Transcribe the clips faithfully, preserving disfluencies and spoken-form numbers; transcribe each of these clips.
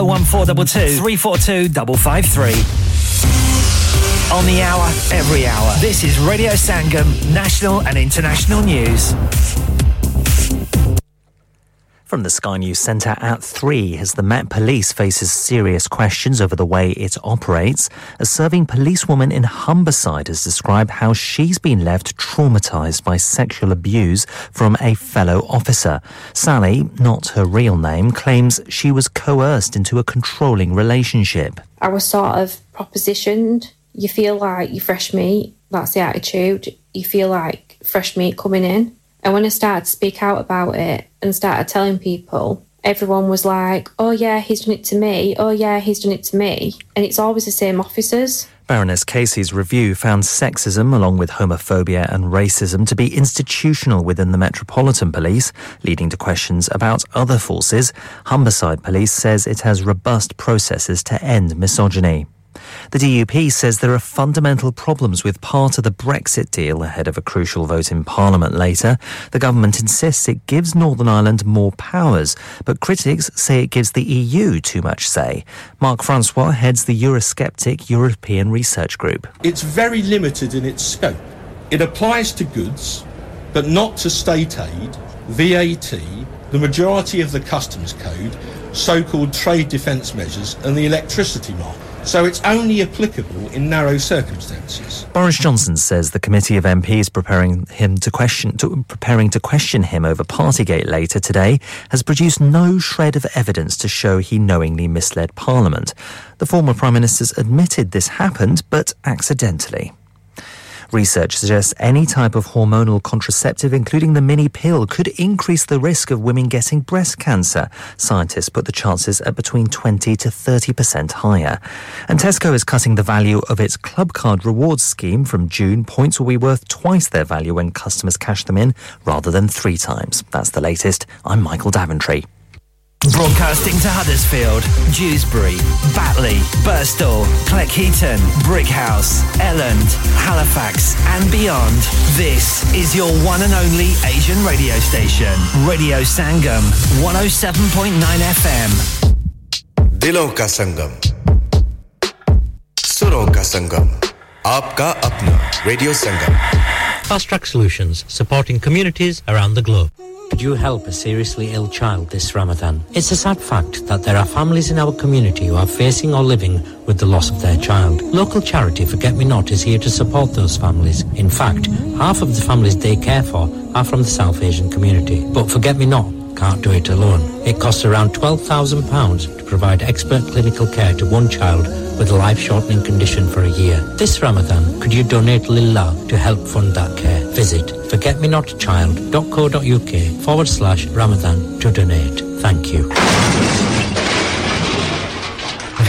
oh one four two two, three four two five five three. On the hour, every hour. This is Radio Sangam, national and international news. From the Sky News Centre at three, as the Met Police faces serious questions over the way it operates, a serving policewoman in Humberside has described how she's been left traumatised by sexual abuse from a fellow officer. Sally, not her real name, claims she was coerced into a controlling relationship. I was sort of propositioned. You feel like you're fresh meat. That's the attitude. You feel like fresh meat coming in. And when I started to speak out about it and started telling people, everyone was like, oh yeah, he's done it to me, oh yeah, he's done it to me. And it's always the same officers. Baroness Casey's review found sexism, along with homophobia and racism, to be institutional within the Metropolitan Police, leading to questions about other forces. Humberside Police says it has robust processes to end misogyny. The D U P says there are fundamental problems with part of the Brexit deal ahead of a crucial vote in Parliament later. The government insists it gives Northern Ireland more powers, but critics say it gives the E U too much say. Mark Francois heads the Eurosceptic European Research Group. It's very limited in its scope. It applies to goods, but not to state aid, V A T, the majority of the customs code, so-called trade defence measures and the electricity market. So it's only applicable in narrow circumstances. Boris Johnson says the committee of M Ps preparing him to question, to, preparing to question him over Partygate later today has produced no shred of evidence to show he knowingly misled Parliament. The former Prime Minister's admitted this happened, but accidentally. Research suggests any type of hormonal contraceptive, including the mini pill, could increase the risk of women getting breast cancer. Scientists put the chances at between twenty to thirty percent higher. And Tesco is cutting the value of its Clubcard rewards scheme from June. Points will be worth twice their value when customers cash them in, rather than three times. That's the latest. I'm Michael Daventry. Broadcasting to Huddersfield, Dewsbury, Batley, Birstall, Cleckheaton, Brickhouse, Elland, Halifax and beyond. This is your one and only Asian radio station. Radio Sangam, one oh seven point nine F M. Dilon ka Sangam. Suron ka Sangam. Aapka apna. Radio Sangam. Fast Track Solutions, supporting communities around the globe. Could you help a seriously ill child this Ramadan? It's a sad fact that there are families in our community who are facing or living with the loss of their child. Local charity Forget Me Not is here to support those families. In fact, half of the families they care for are from the South Asian community. But Forget Me Not can't do it alone. It costs around twelve thousand pounds to provide expert clinical care to one child with a life-shortening condition for a year. This Ramadan, could you donate Lillah to help fund that care? Visit forgetmenotchild.co.uk forward slash Ramadan to donate. Thank you. Have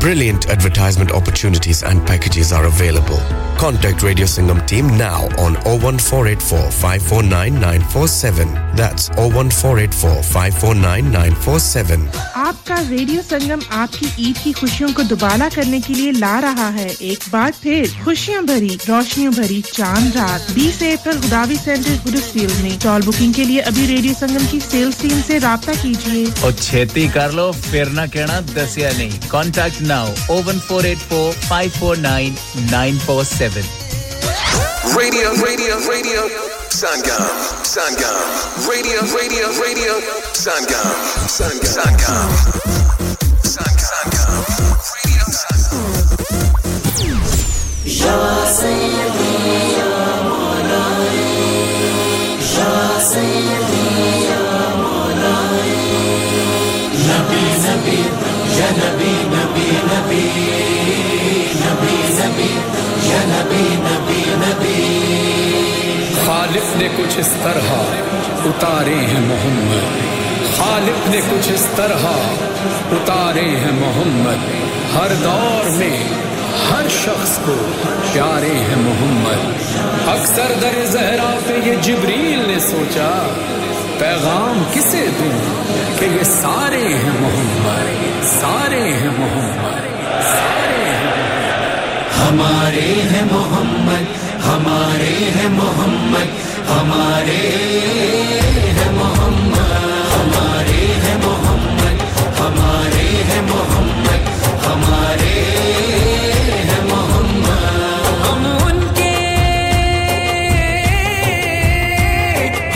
Brilliant advertisement opportunities and packages are available. Contact Radio Sangam team now on oh one four eight four, five four nine nine four seven. That's oh one four eight four, five four nine nine four seven. आपका Radio Sangam आपकी ईद की खुशियों को दोबारा करने के लिए ला रहा है एक बार फिर खुशियां भरी रोशनियों भरी चांद रात बीस अप्रैल गुदावी सेंटर गुरुफील्ड में टॉल बुकिंग के लिए अभी Radio Sangam की सेल्स टीम से राब्ता कीजिए और छेती कर लो फिर ना कहना दसिया नहीं contact now oh one four eight four, five four nine nine four seven Radio, radio, radio, Sangam, Sangam, radio, radio, radio, Sangam, Sangam, Sangam, Sangam, radio, Sangam. खालिक ने कुछ इस तरह उतारे हैं मोहम्मद खालिक ने कुछ इस तरह उतारे हैं मोहम्मद हर दौर में हर शख्स को प्यारे हैं मोहम्मद अक्सर दर ज़हरा पे ये जिब्रील ने सोचा पैगाम किसे दूं कि ये सारे हैं मोहम्मद सारे हैं मोहम्मद हमारे हैं मोहम्मद हमारे हैं मोहम्मद हमारे हैं मोहम्मद हमारे हैं मोहम्मद हमारे हैं मोहम्मद हमारे हैं मोहम्मद हम उनके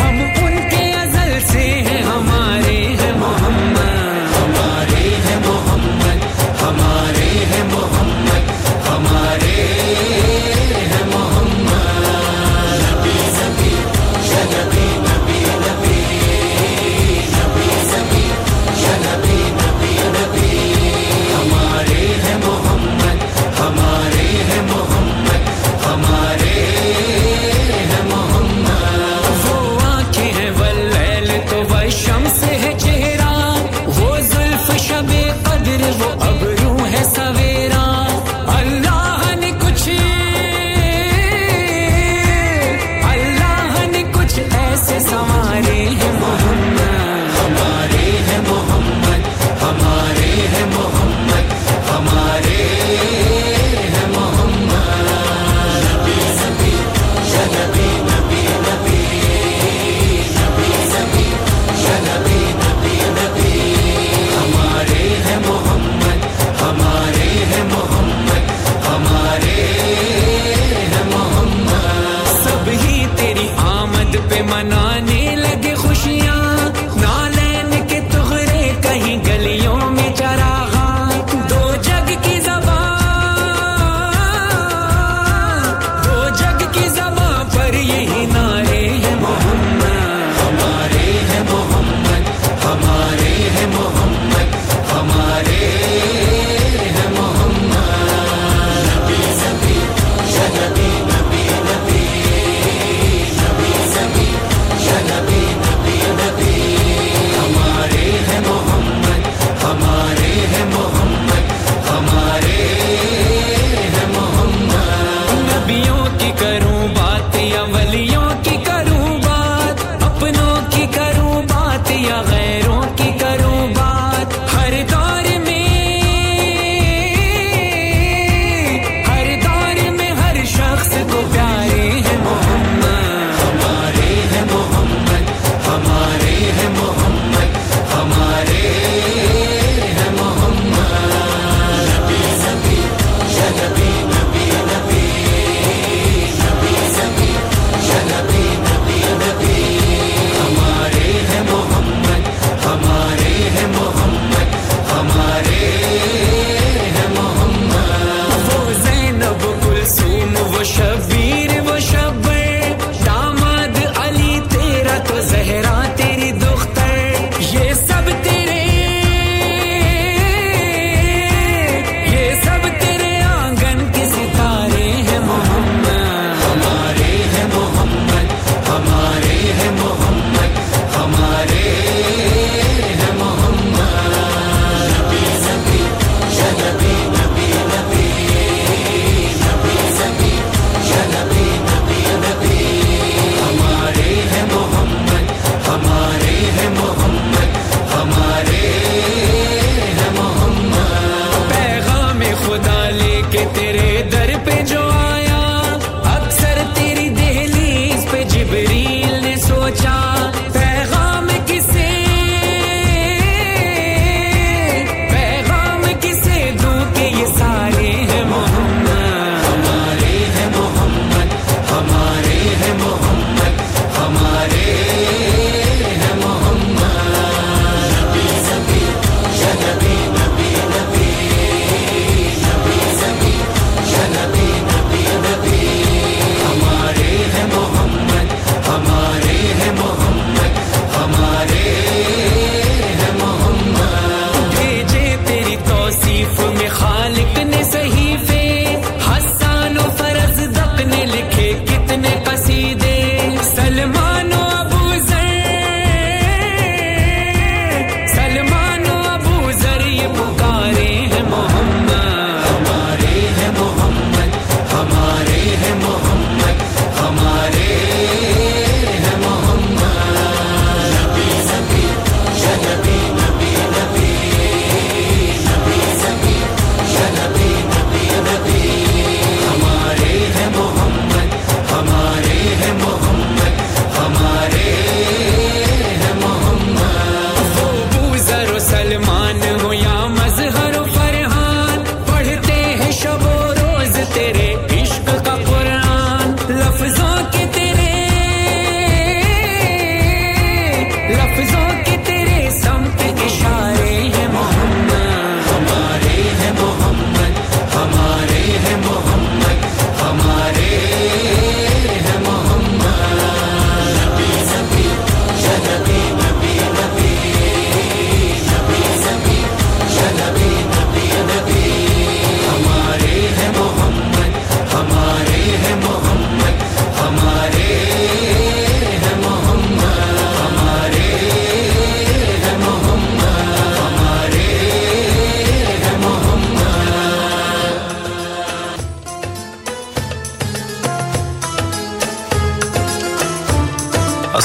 हम उनके अज़ल से हैं हमारे हैं मोहम्मद हमारे हैं मोहम्मद हमारे हैं मोहम्मद हमारे हैं मोहम्मद नबी नबी या नबी नबी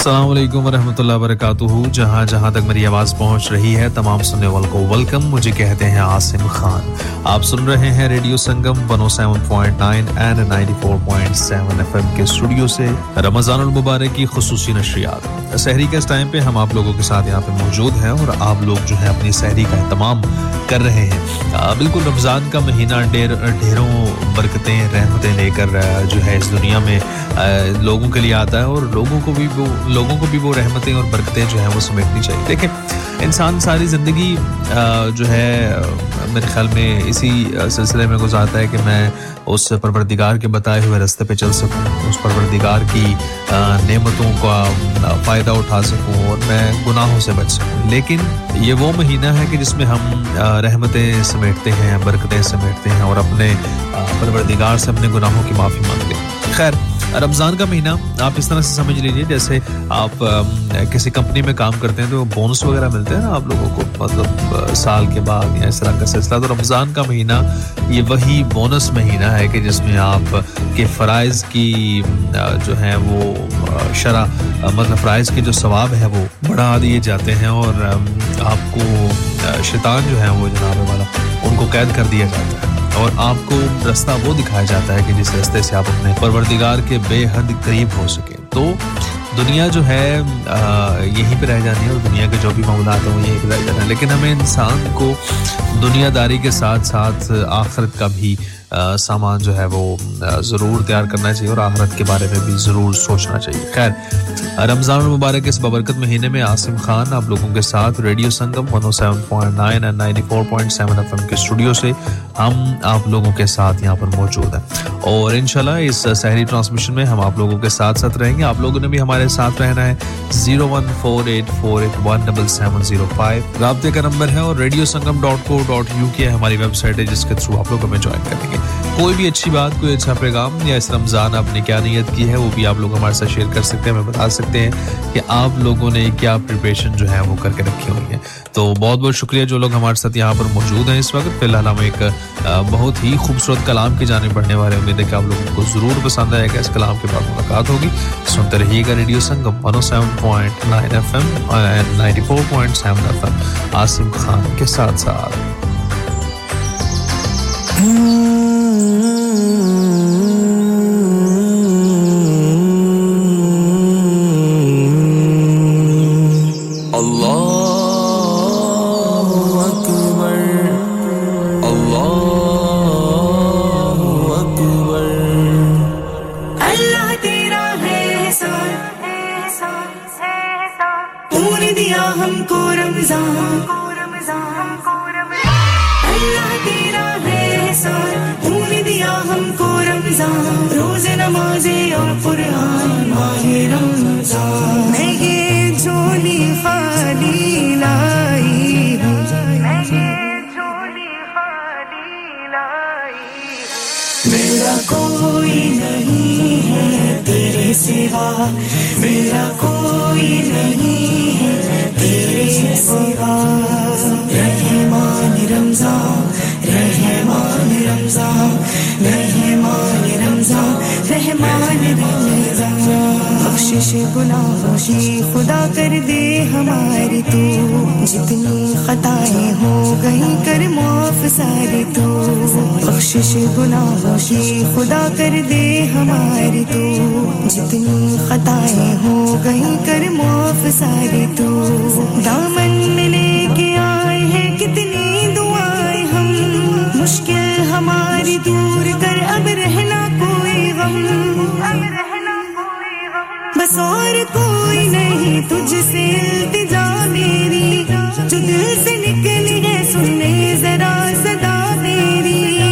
Assalamualaikum warahmatullahi wabarakatuh जहां जहां तक मेरी आवाज पहुंच रही है तमाम सुनने वालों को वेलकम मुझे कहते हैं आसिम खान आप सुन रहे हैं radio Sangam one oh seven point nine and ninety-four point seven F M के स्टूडियो से रमजानुल मुबारक की खुसूसी नशरियात सहरी के इस टाइम पे हम आप लोगों के साथ यहां पे मौजूद हैं और आप लोग जो है अपनी सहरी का तमाम कर रहे हैं बिल्कुल रमजान का महीना ढेर ढेरों बरकतें रहमतें लेकर जो है इस दुनिया में लोगों के लिए आता है और लोगों को भी वो लोगों को भी वो रहमतें और बरकतें जो हैं वो समेटनी चाहिए देखिए इंसान सारी ज़िंदगी जो है मेरे ख्याल में इसी सिलसिले में गुजारता है कि मैं उस परवरदिगार के बताए हुए रास्ते पे चल सकूं उस परवरदिगार की नेमतों का फायदा उठा सकूं और मैं गुनाहों से बच सकूं लेकिन ये वो महीना है कि जिसमें हम रहमतें समेटते हैं बरकतें समेटते हैं और अपने परवरदिगार से अपने गुनाहों की माफी मांगते हैं खैर रमज़ान का महीना आप इस तरह से समझ लीजिए जैसे आप आ, किसी कंपनी में काम करते हैं तो बोनस वगैरह मिलते हैं ना आप लोगों को मतलब साल के बाद या इस तरह का सिलसिला तो रमज़ान का महीना ये वही बोनस महीना है कि जिसमें आप के फ़राइज़ की जो है वो शरा मतलब फ़राइज़ के जो सवाब है वो बढ़ा दिए जाते हैं और आपको शैतान जो है वो जनाबे वाला उनको कैद कर दिया जाता है और आपको रास्ता वो दिखाया जाता है कि जिस रास्ते से आप अपने परवरदिगार के बेहद करीब हो सके तो दुनिया जो है यहीं पे रह जानी है और दुनिया के जो भी मामलात हैं वो यहीं पे रह जाना है लेकिन हमें इंसान को दुनियादारी के साथ साथ आखिरत का भी आ, सामान जो है वो ज़रूर तैयार करना चाहिए और आखिरत के बारे में भी ज़रूर सोचना चाहिए खैर रमज़ान मुबारक के इस बबरकत महीने में आसिम खान आप लोगों के साथ radio Sangam one oh seven point nine और ninety-four point seven एफएम के स्टूडियो से हम आप लोगों के साथ यहाँ पर मौजूद हैं और इंशाल्लाह इस सहरी ट्रांसमिशन में हम आप लोगों के साथ साथ रहेंगे आप लोगों ने भी हमारे साथ रहना है zero one four eight four eight one seven seven zero five राब्ते का नंबर है और radio sangam dot co dot u k हमारी वेबसाइट है जिसके थ्रू आप लोग हमें ज्वाइन करेंगे कोई भी अच्छी बात कोई अच्छा पैगाम या इस रमज़ान आपने क्या नियत की है वो भी आप लोग हमारे साथ शेयर कर सकते हैं हमें बता सकते हैं कि आप लोगों ने क्या प्रिपरेशन जो है वो करके रखी हुई है तो बहुत-बहुत शुक्रिया जो लोग हमारे साथ यहाँ पर मौजूद हैं इस वक्त फिलहाल हम एक बहुत ही खूबसूरत कलाम की जानिब बढ़ने वाले उम्मीद है कि आप लोगों को ज़रूर पसंद आएगा इस कलाम के बाद मुलाकात होगी सुनते रहिएगा radio Sangam one oh seven point nine F M and ninety-four point seven F M Asim Khan के साथ साथ मेरा कोई नहीं है तेरे सिवा मेरा कोई नहीं है तेरे सिवा रहमान रमजान रहमान रमजान रहमान रमजान रहमान रमजान बख्शिश गुनाहों से खुदा कर दे हमारी तू जितनी खताएं हो गई कर माफ सारी तू बख्शिश गुनाहों से खुदा कर दे हमारी तू जितनी खताएं हो गई कर माफ सारी तू दामन में लेके आए हैं कितनी दुआएं हम मुश्किल हमारी दूर कर अब रहना कोई गम बस और कोई नहीं तुझसे इल्तिजा मेरी जो दिल से निकली है सुनने जरा सदा मेरी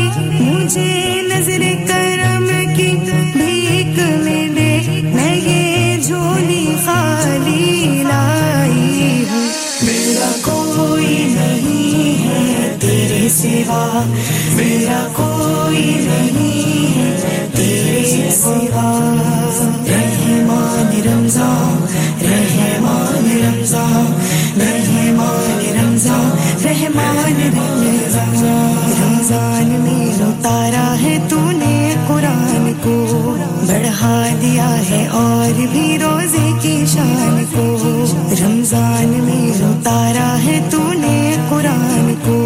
मुझे नजर करम की भीख में दे मैं ये झोली खाली लाई हूँ मेरा कोई नहीं है तेरे सिवा मेरा कोई नहीं है तेरे सिवा रहमान रमजान रहमान रमजान रहमान रमजान रहमान रमजान रमजान में उतारा है तूने कुरान को बढ़ा दिया है और भी रोजे की शान को रमजान में उतारा है तूने कुरान को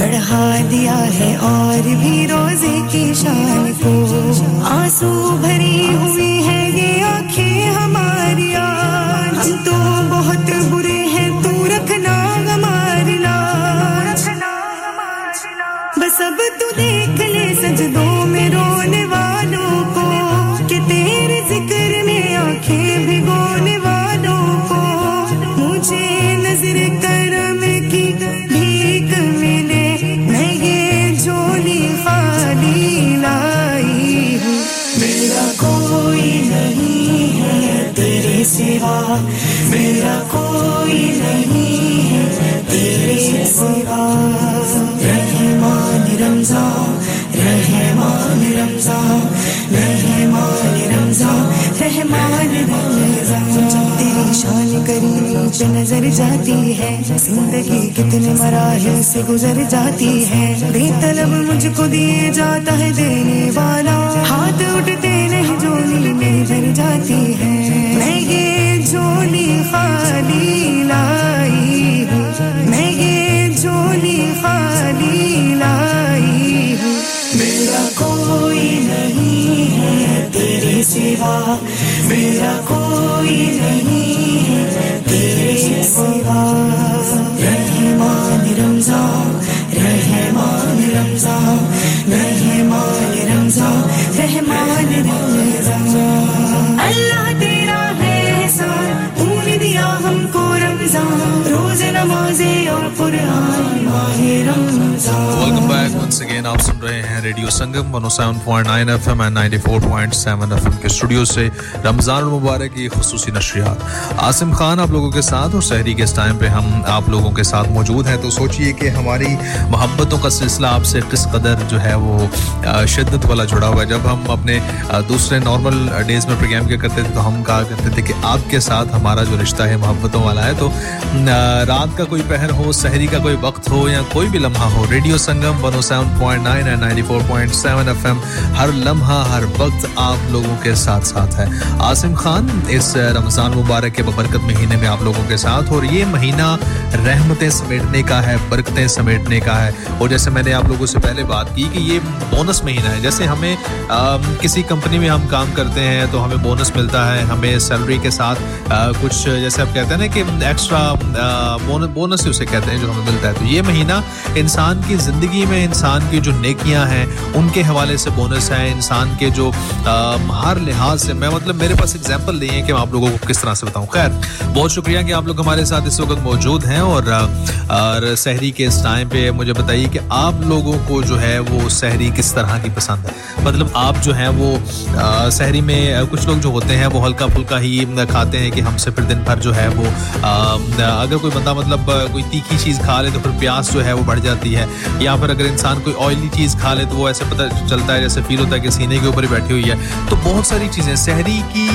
बढ़ा दिया है और भी रोजे की शान को आंसू भरी हुई है ये आंखें हमारी आज हम तो बहुत बुरे हैं तू रखना हमारी लाज बस अब तू देख ले सजदों में रोने वालों को कि तेरे जिक्र में आंखें भिगोने वालों को मुझे नजर करम की भीख मिले मैं ये झोली खाली लाई हूँ मेरा कोई नहीं है तेरे सिवा मेरा कोई नहीं है तेरे सिवा रहमान रमजान रहमान रमजान रहमान रमजान रहमान रमजान तेरी शान करीमी पे नजर जाती है जिंदगी कितने मराहिल से गुजर जाती है बेतलब मुझको दिए जाता है देने वाला हाथ उठते नहीं झोली मेरी भर जाती है मैं ये झोली खाली लाई हूँ मैं ये झोली खाली लाई हूँ मेरा कोई नहीं है तेरे सिवा मेरा कोई नहीं है तेरे सिवा रहमान रमजान रहमान रमजान रहमान रमजान रहमान रमजान अल्लाह तेरा है एहसान तूने दिया हमको रमजान रोज नमाज़े और कुरान माह Ramzan welcome back once again आप सुन रहे हैं radio Sangam one oh seven point nine F M and ninety four point seven F M के स्टूडियो से रमजान मुबारक की खुसूसी नशरियात आसिम खान आप लोगों के साथ और सहरी के इस टाइम पे हम आप लोगों के साथ मौजूद हैं तो सोचिए कि हमारी मोहब्बतों का सिलसिला आपसे किस कदर जो है वो शिद्दत वाला जुड़ा हुआ है जब हम अपने दूसरे नॉर्मल डेज में प्रोग्राम के करते थे तो हम कहा करते थे कि आपके साथ हमारा जो रिश्ता है मोहब्बतों वाला है तो रात का कोई पहर हो सहरी का कोई वक्त हो या कोई भी लम्हा हो radio Sangam one oh seven point nine और ninety four point seven F M हर लम्हा हर वक्त आप लोगों के साथ साथ है आसिम खान इस रमजान मुबारक के बरकत महीने में आप लोगों के साथ और ये महीना रहमतें समेटने का है बरकतें समेटने का है और जैसे मैंने आप लोगों से पहले बात की कि ये बोनस महीना है जैसे हमें आ, किसी कंपनी में हम काम करते हैं तो हमें बोनस मिलता है हमें सैलरी के साथ आ, कुछ जैसे आप कहते हैं ना कि एक्स्ट्रा बोनस बोनस ही उसे कहते हैं जो हमें मिलता है तो ये महीना इंसान की ज़िंदगी में इंसान की जो नेकियां हैं उनके हवाले से बोनस है इंसान के जो आ, हर लिहाज से मैं मतलब मेरे पास एग्जांपल नहीं है कि मैं आप लोगों को किस तरह से बताऊं खैर बहुत शुक्रिया कि आप लोग हमारे साथ इस वक्त मौजूद हैं और, और सहरी के इस टाइम पे मुझे बताइए कि आप लोगों को जो है वो सहरी किस तरह की पसंद है मतलब आप जो है वो आ, सहरी में कुछ लोग जो होते हैं वो हल्का फुल्का ही खाते हैं कि हमसे फिर दिन भर जो है वो आ, अगर कोई बंदा मतलब कोई तीखी चीज़ खा ले तो फिर प्यास जो है वो बढ़ जाती है या फिर अगर इंसान कोई ऑयली चीज़ खा ले तो वो ऐसे पता चलता है जैसे फील होता है कि सीने के ऊपर ही बैठी हुई है तो बहुत सारी चीज़ें सहरी की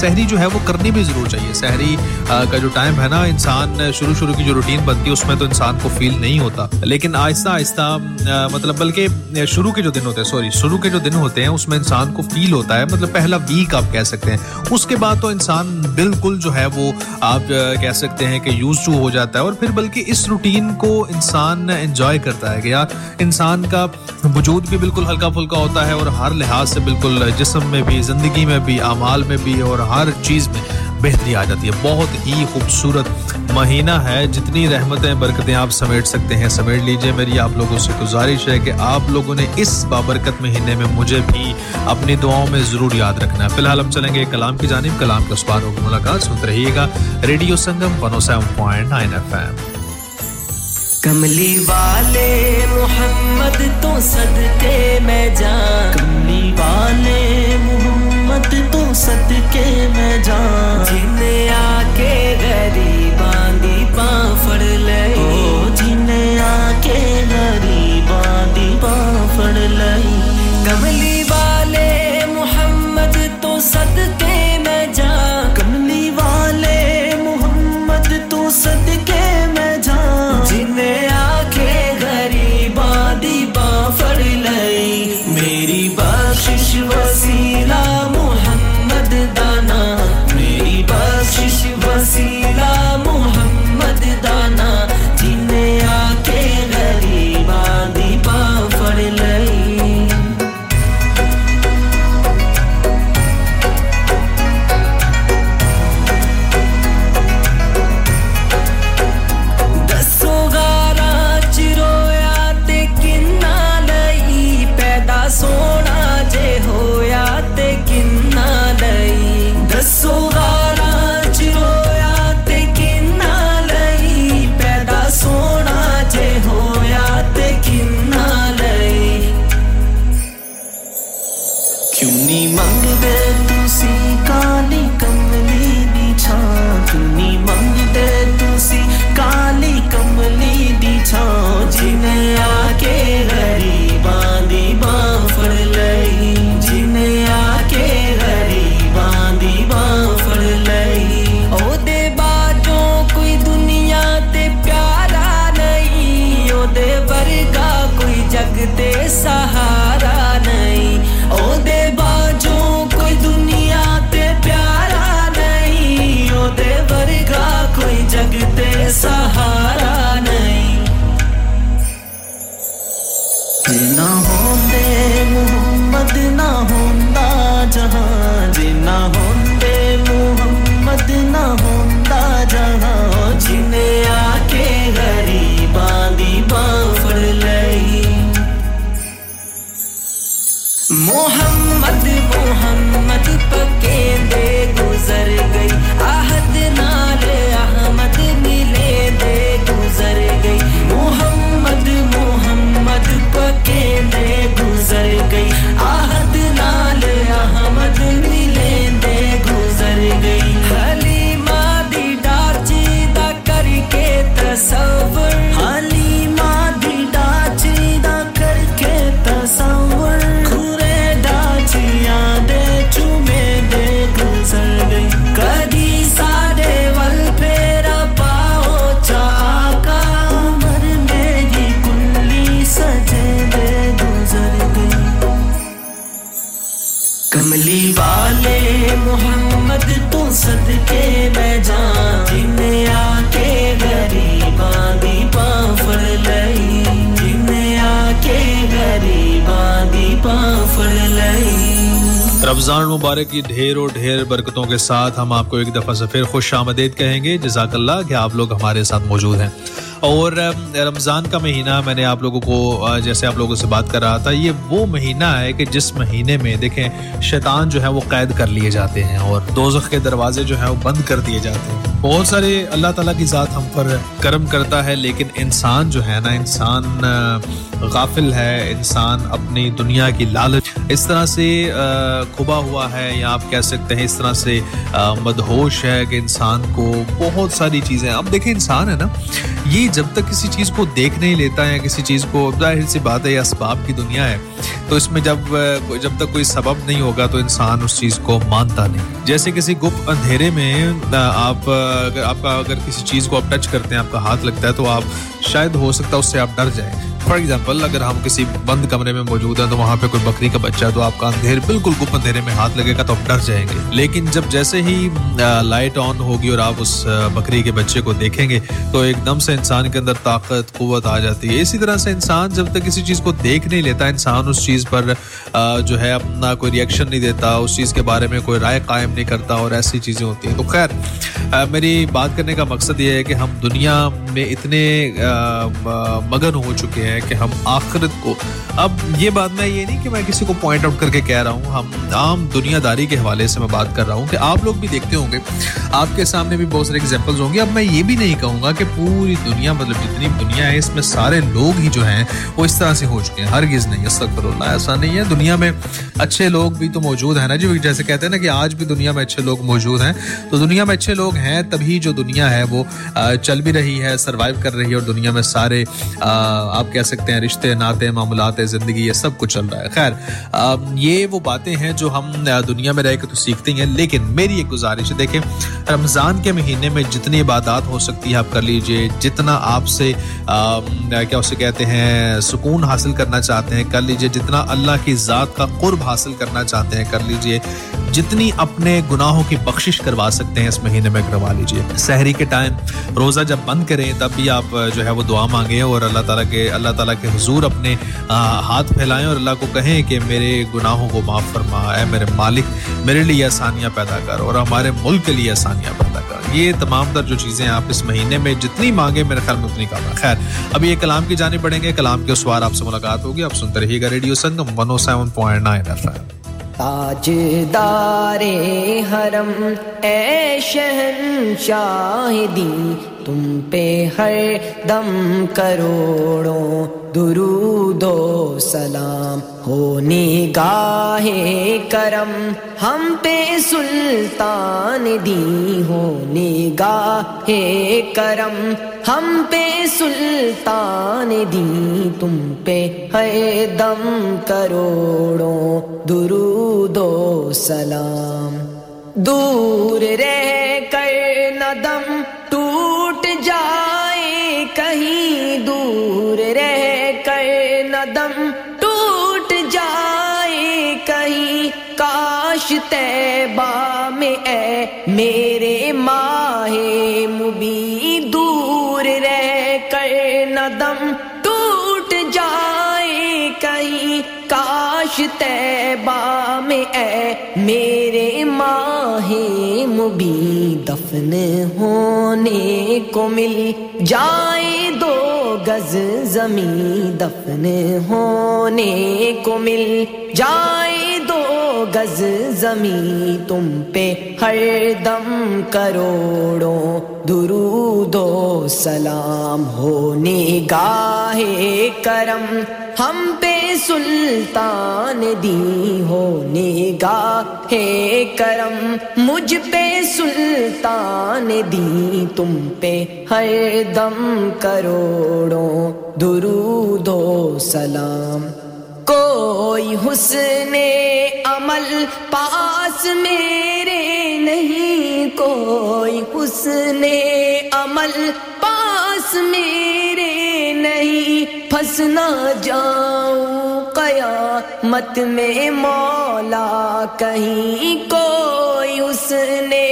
सहरी जो है वो करनी भी ज़रूर चाहिए सहरी का जो टाइम है ना इंसान शुरू शुरू की जो रूटीन बनती है उसमें तो इंसान को फील नहीं होता लेकिन आहिस्ता आहिस्ता मतलब बल्कि शुरू के जो दिन होते हैं सॉरी शुरू के जो दिन होते हैं उसमें इंसान को फील होता है मतलब पहला वीक आप कह सकते हैं उसके बाद तो इंसान बिल्कुल जो है वो आप कह सकते हैं कि यूज टू हो जाता है और फिर बल्कि इस रूटीन को इंसान एंजॉय करता है कि यार इंसान का वजूद भी बिल्कुल हल्का फुल्का होता है और हर लिहाज से बिल्कुल जिस्म में भी ज़िंदगी में भी आमाल में भी और हर चीज़ में बेहतरी आ जाती है बहुत ही खूबसूरत महीना है जितनी रहमतें बरकतें आप समेट सकते हैं समेट लीजिए मेरी आप लोगों से गुजारिश है कि आप लोगों ने इस बाबरकत महीने में मुझे भी अपनी दुआओं में ज़रूर याद रखना है फिलहाल हम चलेंगे कलाम की जानिब कलाम के उसपार होगी मुलाकात सुनते रहिएगा radio Sangam one oh seven point nine FM कमली वाले मोहम्मद तो सदके मैं जा कमली वाले मोहम्मद तो सदके मैं जा जिने आके गरीबां दी बां फड़ लई जिने आके गरीबां दी बां फड़ लई कमली वाले मोहम्मद तो सदके मैं जा कमली वाले मोहम्मद तो सदके मैं जा जिने आके गरीबां दी बां फड़ लई मेरी बख्शिश वसीला मोहम्मद दाना मेरी बख्शिश वसीला मोहम्मद दाना जिने आके गरीबा दी बां फड़ लई रमज़ान मुबारक की ढेर और ढेर बरकतों के साथ हम आपको एक दफ़ा से फिर खुश आमदीद कहेंगे जज़ाकल्लाह कि आप लोग हमारे साथ मौजूद हैं और रमज़ान का महीना मैंने आप लोगों को जैसे आप लोगों से बात कर रहा था ये वो महीना है कि जिस महीने में देखें शैतान जो है वो कैद कर लिए जाते हैं और दोज़ख के दरवाजे जो हैं वो बंद कर दिए जाते हैं बहुत सारे अल्लाह ताला की ज़ात हम पर करम करता है लेकिन इंसान जो है ना इंसान गाफिल है इंसान अपनी दुनिया की लालच इस तरह से खुबा हुआ है या आप कह सकते हैं इस तरह से मदहोश है कि इंसान को बहुत सारी चीज़ें अब देखें इंसान है ना ये जब तक किसी चीज को देख नहीं लेता है किसी चीज को जाहिर सी बात है असबाब की दुनिया है तो इसमें जब जब तक कोई सबब नहीं होगा तो इंसान उस चीज को मानता नहीं जैसे किसी गुप्त अंधेरे में आप अगर आपका अगर किसी चीज को आप टच करते हैं आपका हाथ लगता है तो आप शायद हो सकता है उससे आप डर जाएं फॉर एग्जांपल अगर हम किसी बंद कमरे में मौजूद हैं तो वहां पे कोई बकरी का बच्चा है तो आपका अंधेर बिल्कुल गुप्त अंधेरे में हाथ लगेगा तो आप डर जाएंगे लेकिन जब जैसे ही लाइट ऑन होगी और आप उस बकरी के बच्चे को देखेंगे तो एकदम से इंसान के अंदर ताकत कुव्वत आ जाती है इसी तरह से इंसान जब तक किसी चीज को देख नहीं लेता इंसान उस चीज पर जो है अपना कोई रिएक्शन नहीं देता उस चीज के बारे में कोई राय कायम नहीं करता और ऐसी चीजें होती हैं तो खैर मेरी बात करने का मकसद ये है कि हम दुनिया में इतने मगन हो चुके हैं कि हम आखिरत को अब ये बात मैं ये नहीं कि मैं किसी को पॉइंट आउट करके कह रहा हूँ हम आम दुनियादारी के हवाले से मैं बात कर रहा हूँ कि आप लोग भी देखते होंगे आपके सामने भी बहुत सारे एग्जांपल्स होंगे अब मैं ये भी नहीं कहूँगा कि पूरी दुनिया मतलब जितनी दुनिया है इसमें सारे लोग ही जो हैं वो इस तरह से हो चुके हैं हरगिज़ नहीं अस्तगफिरुल्लाह ऐसा नहीं है दुनिया में अच्छे लोग भी तो मौजूद हैं ना जी जैसे कहते हैं ना कि आज भी दुनिया में अच्छे लोग मौजूद हैं तो दुनिया में अच्छे लोग हैं तभी जो दुनिया है वो चल भी रही है सर्वाइव कर रही है और दुनिया में सारे आप कह सकते हैं रिश्ते नाते मामलात जिंदगी ये सब कुछ चल रहा है खैर ये वो बातें हैं जो हम दुनिया में रह के तो सीखते हैं लेकिन मेरी एक गुजारिश है देखें रमज़ान के महीने में जितनी इबादत हो सकती है आप कर लीजिए जितना आपसे क्या उसे कहते हैं सुकून हासिल करना चाहते हैं कर लीजिए जितना अल्लाह की ज़ात का कुर्ब हासिल करना चाहते हैं कर लीजिए जितनी अपने गुनाहों की बख्शिश करवा सकते हैं इस महीने में करवा लीजिए सहरी के टाइम रोज़ा जब बंद करें तब भी आप जो है वो दुआ मांगें और अल्लाह ताला के अल्लाह ताला के हुजूर अपने आ, हाथ फैलाएं और अल्लाह को कहें कि मेरे गुनाहों को माफ़ फरमा ऐ मेरे मालिक मेरे लिए आसानियाँ पैदा कर और हमारे मुल्क के लिए आसानियाँ पैदा कर ये तमाम तर जो चीज़ें आप इस महीने में जितनी मांगे मेरे ख्याल में उतनी काम खैर अभी ये कलाम की जाने पड़ेंगे कलाम के उस वार आपसे मुलाकात होगी आप सुनते रहिएगा रेडियो संगम एक सौ सात पॉइंट नौ एफ एम ताजदारे हरम ऐ शहंशाहिदी तुम पे हर दम करोड़ों दुरूदो सलाम हो निगाहे करम हम पे सुल्तान दी हो निगाहे करम हम पे सुल्तान दी तुम पे हर दम करोड़ों दुरूदो सलाम दूर रह कर न दम टूट जाए कहीं दूर रह कर न दम टूट जाए कहीं काश तैबा में ऐ मेरे माहे मुबी दूर रह कर न दम टूट जाए कहीं काश तैबा में ऐ मेरे माहे मुबी दफन होने को मिल जाए दो गज जमीन दफन होने को मिल जाए दो गज जमीन तुम पे हर दम करोड़ों दुरूदो सलाम हो निगाहे करम हम पे सुल्तान दी हो निगाहे करम मुझ पे सुल्तान दी तुम पे हर दम करोड़ों दुरूदो सलाम कोई हुस्ने अमल पास मेरे नहीं कोई हुस्ने अमल पास मेरे नहीं फंस ना जाऊं कयामत में मौला कहीं कोई उसने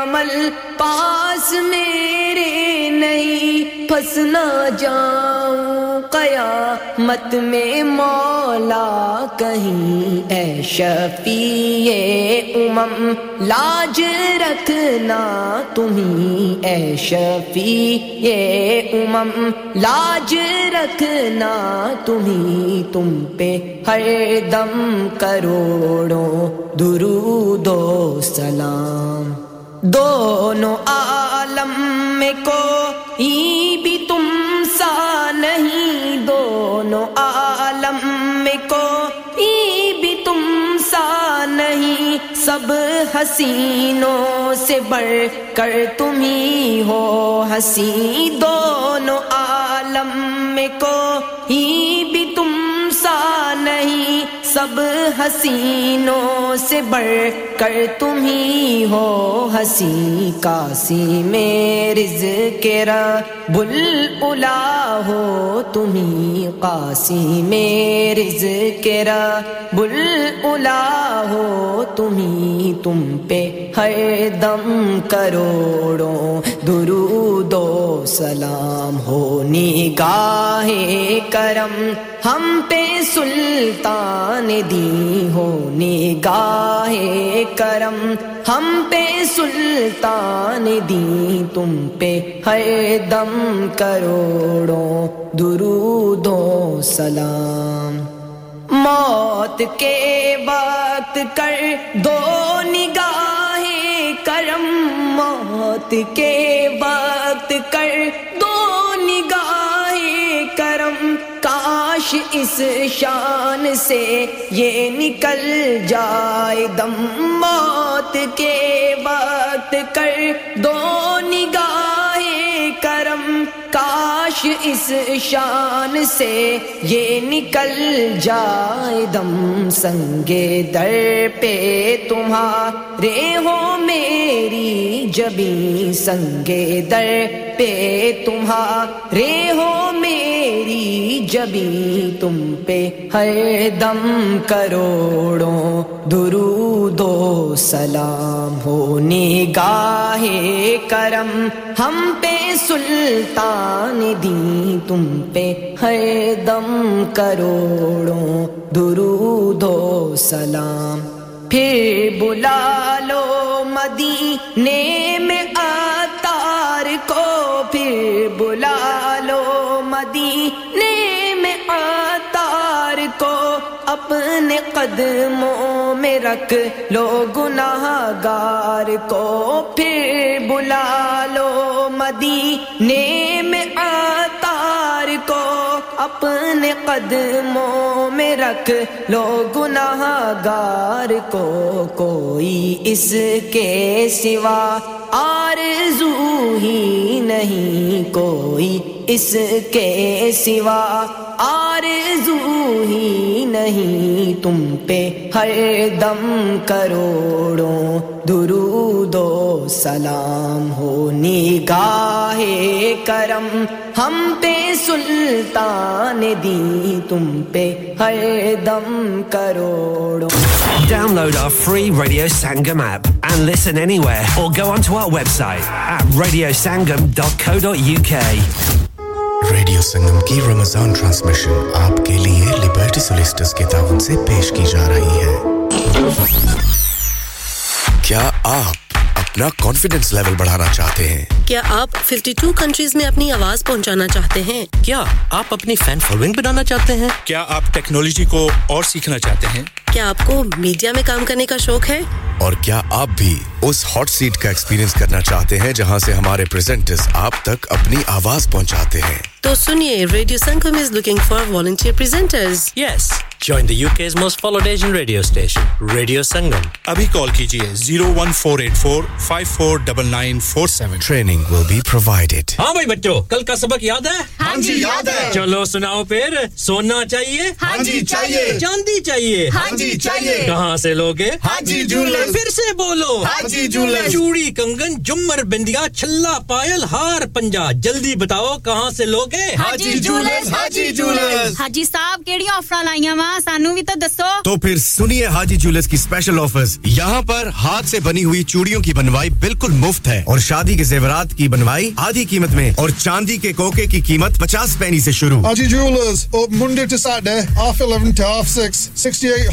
अमल पास मेरे नहीं फंस ना जाऊं कयामत में मौला कहीं ऐ शफीए उमम लाज रखना तुम्हीं ऐ शफीए उमम लाज रखना तुम्हीं तुम पे हर दम करोड़ों दुरूदो सलाम दोनों आलम में कोई भी तुम सा नहीं दोनों आलम में कोई भी तुम सा नहीं सब हसीनों से बढ़कर तुम ही हो हसीं दोनों आलम में कोई भी तुम सा नहीं सब हसीनों से बढ़कर तुम ही हो हसीं कासी में रिज़्क़ रब्बुल उला हो तुम ही कासी में रिज़्क़ रब्बुल उला हो तुम ही तुम पे हर दम करोड़ों दुरूद व सलाम हो निगाहे करम हम पे सुल्तान दी हो निगाहे करम हम पे सुल्तान दी तुम पे हर दम करोड़ों दुरूदों सलाम मौत के वक्त कर दो निगाहे करम मौत के वक्त कर दो निगाहे करम काश इस शान से ये निकल जाए दम मौत के वक्त कर दो निगाहें करम काश इस शान से ये निकल जाए दम संगे दर पे तुम्हारे हो मेरी जबी संगे दर पे तुम्हारे हो मेरी जबी तुम पे हर दम करोड़ों दुरूदो सलाम हो निगाहे करम हम पे सुल्तान दी तुम पे हर दम करोड़ों दुरूदो सलाम फिर बुला लो मदीने में अतार को फिर बुला लो मदीने अपने कदमों में रख लो गुनाहगार को फिर बुला लो मदीने में आतार को अपने कदमों में रख लो गुनाहगार को कोई इसके सिवा आरज़ू ही नहीं कोई इसके सिवा आरज़ू ही नहीं तुम पे हर दम करोड़ों दुरूदो सलाम हो निगाहे करम हम पे सुल्तान दी तुम पे हर दम करोड़ों Download our free Radio Sangam app and listen anywhere or go onto our website at radio sangam dot co dot u k radio Sangam की रमजान ट्रांसमिशन आपके लिए लिबर्टी सोलिसिटर्स के ताउन से पेश की जा रही है क्या आप अपना कॉन्फिडेंस लेवल बढ़ाना चाहते हैं क्या आप fifty-two कंट्रीज में अपनी आवाज पहुंचाना चाहते हैं क्या आप अपनी फैन फॉलोइंग बनाना चाहते हैं क्या आप टेक्नोलॉजी को और सीखना चाहते हैं क्या आपको मीडिया में काम करने का शौक है और क्या आप भी उस हॉट सीट का एक्सपीरियंस करना चाहते हैं जहां से हमारे प्रेजेंटर्स आप तक अपनी आवाज पहुंचाते हैं तो सुनिए radio Sangam is looking for volunteer presenters yes join the UK's most followed Asian radio station Radio Sangam abhi call kijiye zero one four eight four five four nine nine four seven training will be provided ha bhai bachcho kal ka sabak yaad hai haan ji yaad hai chalo sunao phir sona chahiye haan ji chahiye chandi chahiye haan ji chahiye kahan se loge Haji Jewellers फिर से बोलो Haji jewellers चूड़ी कंगन झुमर बिंदिया छल्ला पायल हार पंजा जल्दी बताओ कहां से लोगे हाजी जूलर्स हाजी जूलर्स हाजी साहब केड़ी ऑफर लाईया वा सानू भी तो दसो तो फिर सुनिए हाजी जूलर्स की स्पेशल ऑफर्स यहां पर हाथ से बनी हुई चूड़ियों की बनवाई बिल्कुल मुफ्त है और शादी के ज़ेवरात की बनवाई आधी कीमत में और चांदी के कोके की कीमत fifty पैसे से शुरू Haji jewellers open Monday to Saturday half eleven to half six sixty-eight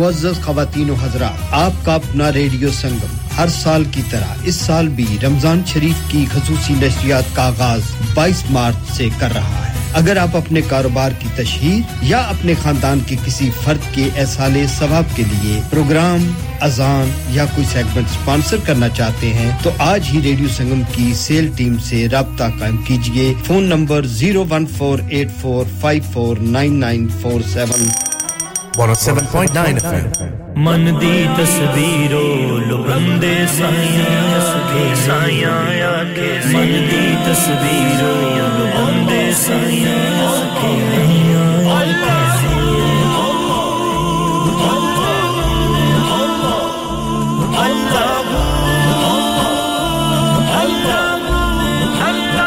Muazzaz Khawateen o Hazrat, aapka apna Radio Sangam. हर साल की तरह इस साल भी रमजान शरीफ की खसूसी नशरियात का आगाज बाईस मार्च से कर रहा है। अगर आप अपने कारोबार की तशहीर या अपने खानदान के किसी फर्द के एहसाले सवाब के लिए प्रोग्राम अजान या कोई सेगमेंट स्पॉन्सर करना चाहते हैं तो आज ही रेडियो संगम की सेल टीम से राब्ता कायम कीजिए। Phone number zero one four eight four five four nine nine four seven one oh seven point nine F M मन दी तस्वीरों लुबंदे साया के साया के मन दी तस्वीरों लुबंदे साया के अल्लाह अल्लाह अल्लाह अल्लाह अल्लाह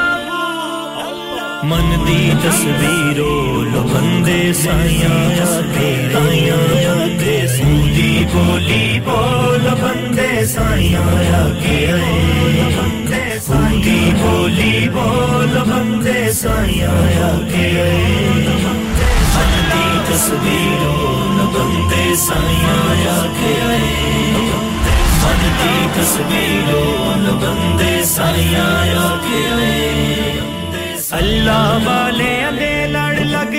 मन दी तस्वीरों बंदे साया के ताया के सूदी बोली बोल बंदे साया के बंदे सूदी बोली बोल बंदे साया के बंदी तस्वीरों बंदे साया के बंदी तस्वीरों बंदे साया के अल्लाह वाले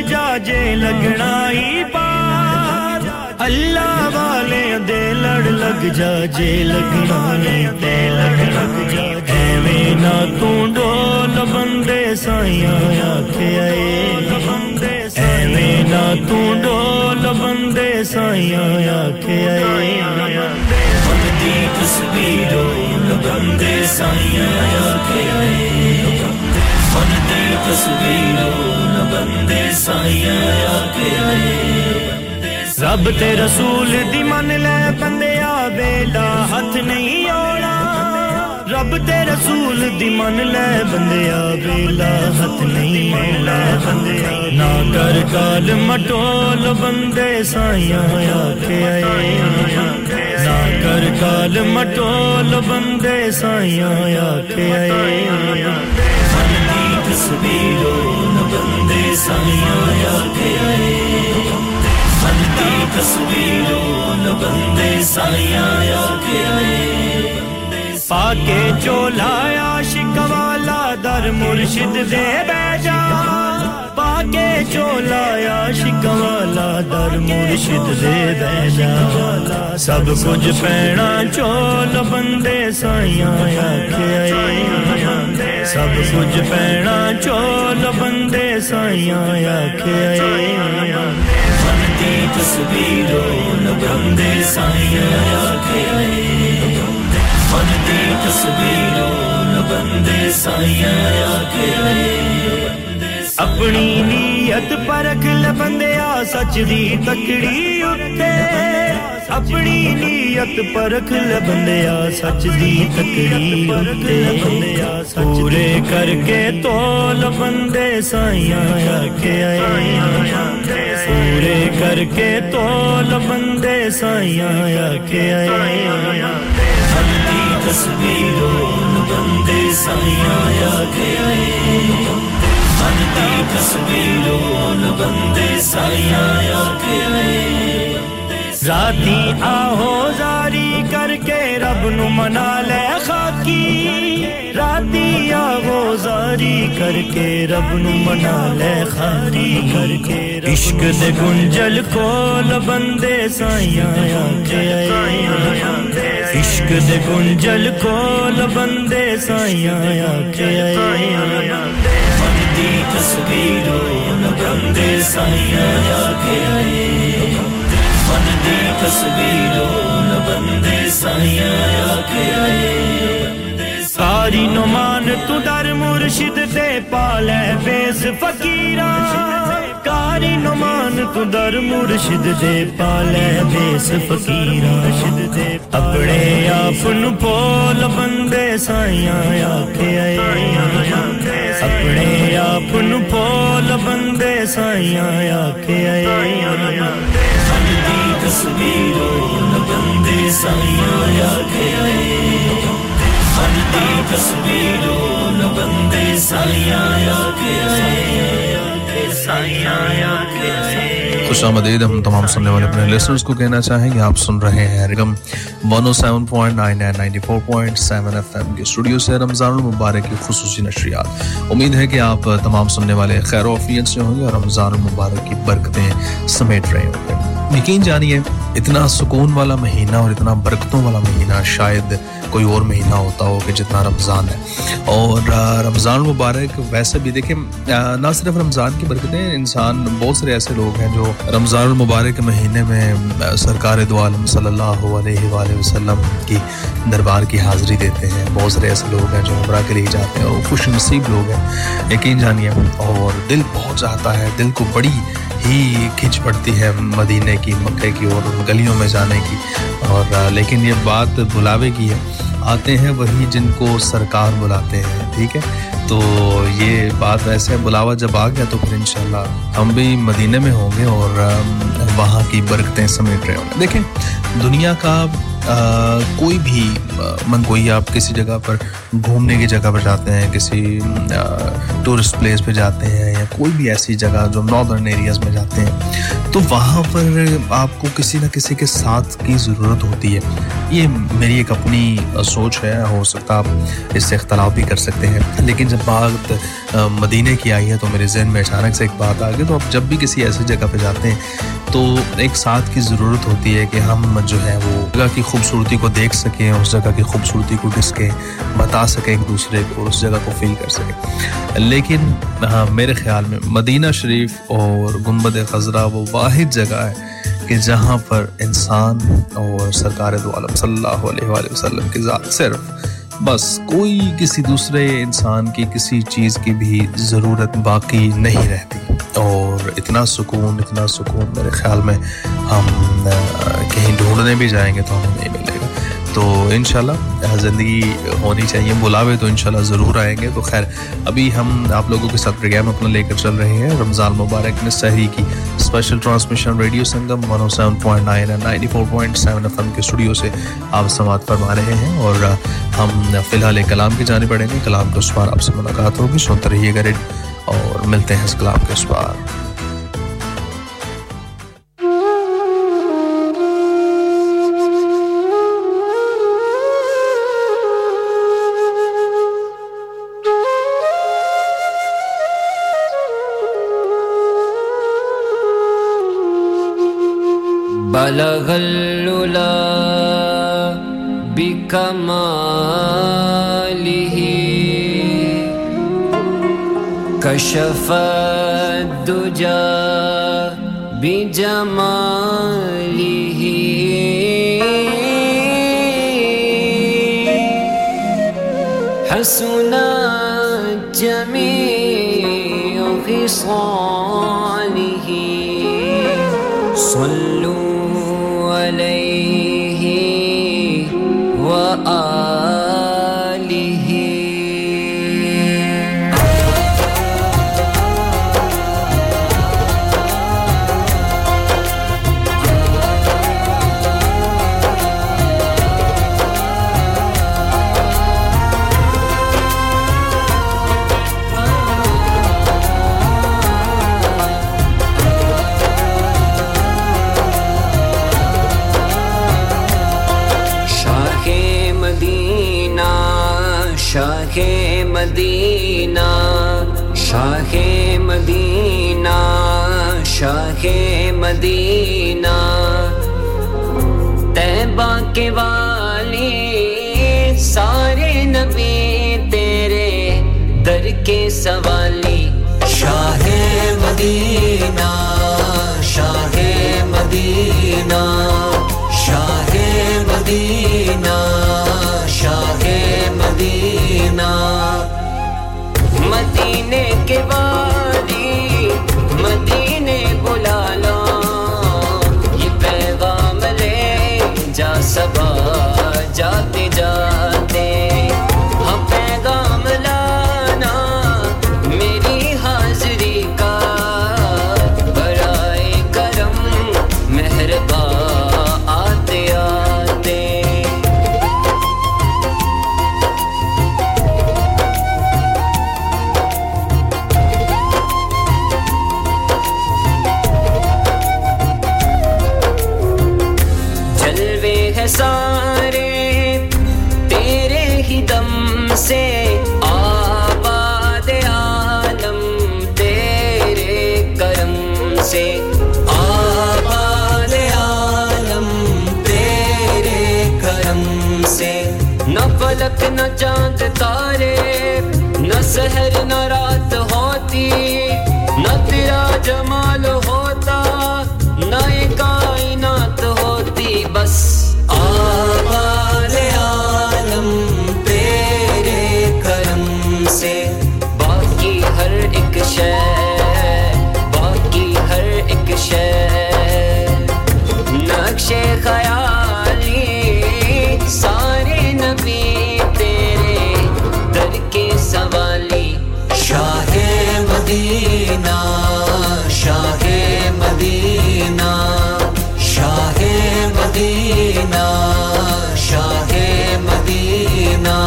जा जे लगना ही पार अल्लाह वाले दे लड़ लग जा जे लगना दे लगना एवें ना तू डोल बंदे साया आके आए एवें ना तू डोल बंदे साया आके आए बंदी तस्वीरों बंदे साया आके आए बंदी तस्वीरों बंदे साया आके आए रब ते रसूल दी मन ले बंदेया बेला हाथ नहीं आना रब ते रसूल दी मन ले बंदेया बेला हाथ नहीं आना बंदेया ना कर काल मटोल बंदे साया आके आए ना कर काल मटोल बंदे साया आके आए तस्वीरों बंदे साया आके आए बंदी तस्वीरों बंदे साया आके आए पाके चोला आशिक वाला दर मुर्शिद दे बैजा पाके चोला आशिक वाला दर मुर्शिद दे बैजा सब कुछ पहना चोल बंदे साया आके आए सब कुछ पहना चोल बंदे साया आके आए बंदी तस्वीरों बंदे साया आके आए बंदी तस्वीरों बंदे साया आके आए अपनी नीयत परख ले बंदेया सच दी तकड़ी उत्ते अपनी नीयत परख ले बंदेया सच दी तकड़ी बंदेया पूरे करके तोल बंदे साया आके आए पूरे करके तोल बंदे साया आके आए बंदी तस्वीरों बंदे साया आके आए बंदी तस्वीरों बंदे साया आके आए जाती आहो जारी करके रब नु मना ले खाकी राती आहो जारी करके रब नु मना ले खारी करके इश्क दे गुंजल कोल बंदे साया आके आए इश्क दे गुंजल कोल बंदे साया आके आए बंदी तस्वीरों बंदे साया आके आए बंदी तस्वीरों बंदे साया आके आए सारी नमान तू दर मुर्शिद दे पाले बेस फकीरा कारी नमान तू दर मुर्शिद दे पाले बेस फकीरा अपने आप नु बोल बंदे साया आके आए अपने आप नु बोल बंदे साया आके आए तस्वीरों बंदे साया आके आए बंदी तस्वीरों बंदे साया आके आए साया आके आए खुशामदीद हम तमाम सुनने वाले अपने लिसनर्स को कहना चाहेंगे आप सुन रहे हैं रेगम one oh seven point nine and ninety-four point seven FM के स्टूडियो से रमजानुल मुबारक की खुसूसी नशरियात उम्मीद है कि आप तमाम सुनने वाले खैर औफियत से होंगे और रमजानुल मुबारक की बरकतें समेट रहे होंगे यकीन जानिए इतना सुकून वाला महीना और इतना बरकतों वाला महीना शायद कोई और महीना होता हो कि जितना रमजान है और रमजान मुबारक वैसे भी देखें ना सिर्फ रमजान की बरकतें इंसान बहुत सारे ऐसे लोग हैं जो रमजान मुबारक के महीने में सरकार दो आलम सल्लल्लाहु अलैहि वसल्लम की दरबार की हाजिरी देते हैं बहुत सारे ऐसे लोग हैं जो उमरा के लिए जाते हैं और खुश नसीब लोग हैं यकीन जानिए और दिल बहुत चाहता है दिल को बड़ी ही खिंच पड़ती है मदीने की मक्के की और गलियों में जाने की और लेकिन ये बात बुलावे की है आते हैं वही जिनको सरकार बुलाते हैं ठीक है तो ये बात वैसे बुलावा जब आ गया तो फिर इंशाल्लाह हम भी मदीने में होंगे और वहाँ की बरकतें समेट रहे होंगे देखें दुनिया का आ, कोई भी मन कोई आप किसी जगह पर घूमने की जगह पर जाते हैं किसी टूरिस्ट प्लेस पे जाते हैं या कोई भी ऐसी जगह जो नॉर्दर्न एरियाज में जाते हैं तो वहाँ पर आपको किसी ना किसी के साथ की ज़रूरत होती है ये मेरी एक अपनी सोच है हो सकता आप इससे इख्तलाफ भी कर सकते हैं लेकिन जब बात मदीने की आई है तो मेरे जहन में अचानक से एक बात आ गई तो आप जब भी किसी ऐसी जगह पर जाते हैं तो एक साथ की ज़रूरत होती है कि हम जो है वो जगह की खूबसूरती को देख सकें उस जगह की खूबसूरती को डिस्के बता सकें एक दूसरे को उस जगह को फील कर सकें लेकिन हाँ मेरे ख्याल में मदीना शरीफ और गुंबद खजरा वो वाहिद जगह है कि जहाँ पर इंसान और सरकार दो आलम सल्लल्लाहु अलैहि वसल्लम की ज़ात सिर्फ बस कोई किसी दूसरे इंसान की किसी चीज़ की भी ज़रूरत बाकी नहीं रहती और इतना सुकून इतना सुकून मेरे ख्याल में हम कहीं ढूंढने भी जाएंगे तो हमें नहीं मिलेगा तो इंशाल्लाह ज़िंदगी होनी चाहिए बुलावे तो इंशाल्लाह ज़रूर आएंगे तो खैर अभी हम आप लोगों के साथ प्रोग्राम अपना लेकर चल रहे हैं रमज़ान मुबारक में सहरी की special transmission radio Sangam one oh seven point nine and ninety-four point seven FM के स्टूडियो से आप समाअत फरमा रहे हैं और हम फ़िलहाल एक कलाम की जानिब बढ़ेंगे कलाम के उस पार आपसे मुलाकात होगी सुनते रहिएगा रेड और मिलते हैं इस कलाम के उस पार بلغ العلا بكماله كشف الدجى بجماله حسنت جميع خصاله صلوا عليه وآله مدینہ شاہ مدینہ شاہ مدینہ طیبہ کے والی سارے نبی تیرے در کے سوالی شاہ مدینہ شاہ مدینہ شاہ مدینہ شاہ مدینہ مدینے کے والی مدینے بلا لو یہ پیغام لے جا سبا جاتے جاتے ہم پیغام لانا میری حاضری کا फलक न चांद तारे न सहर न रात होती न तेरा जमाल होता न ये कायनात होती बस आवारे आलम तेरे करम से बाकी हर एक शय बाकी हर एक शय नक्शे ख्याली सारे नबी तेरे दर के सवाली शाहे मदीना शाहे मदीना शाहे मदीना शाहे मदीना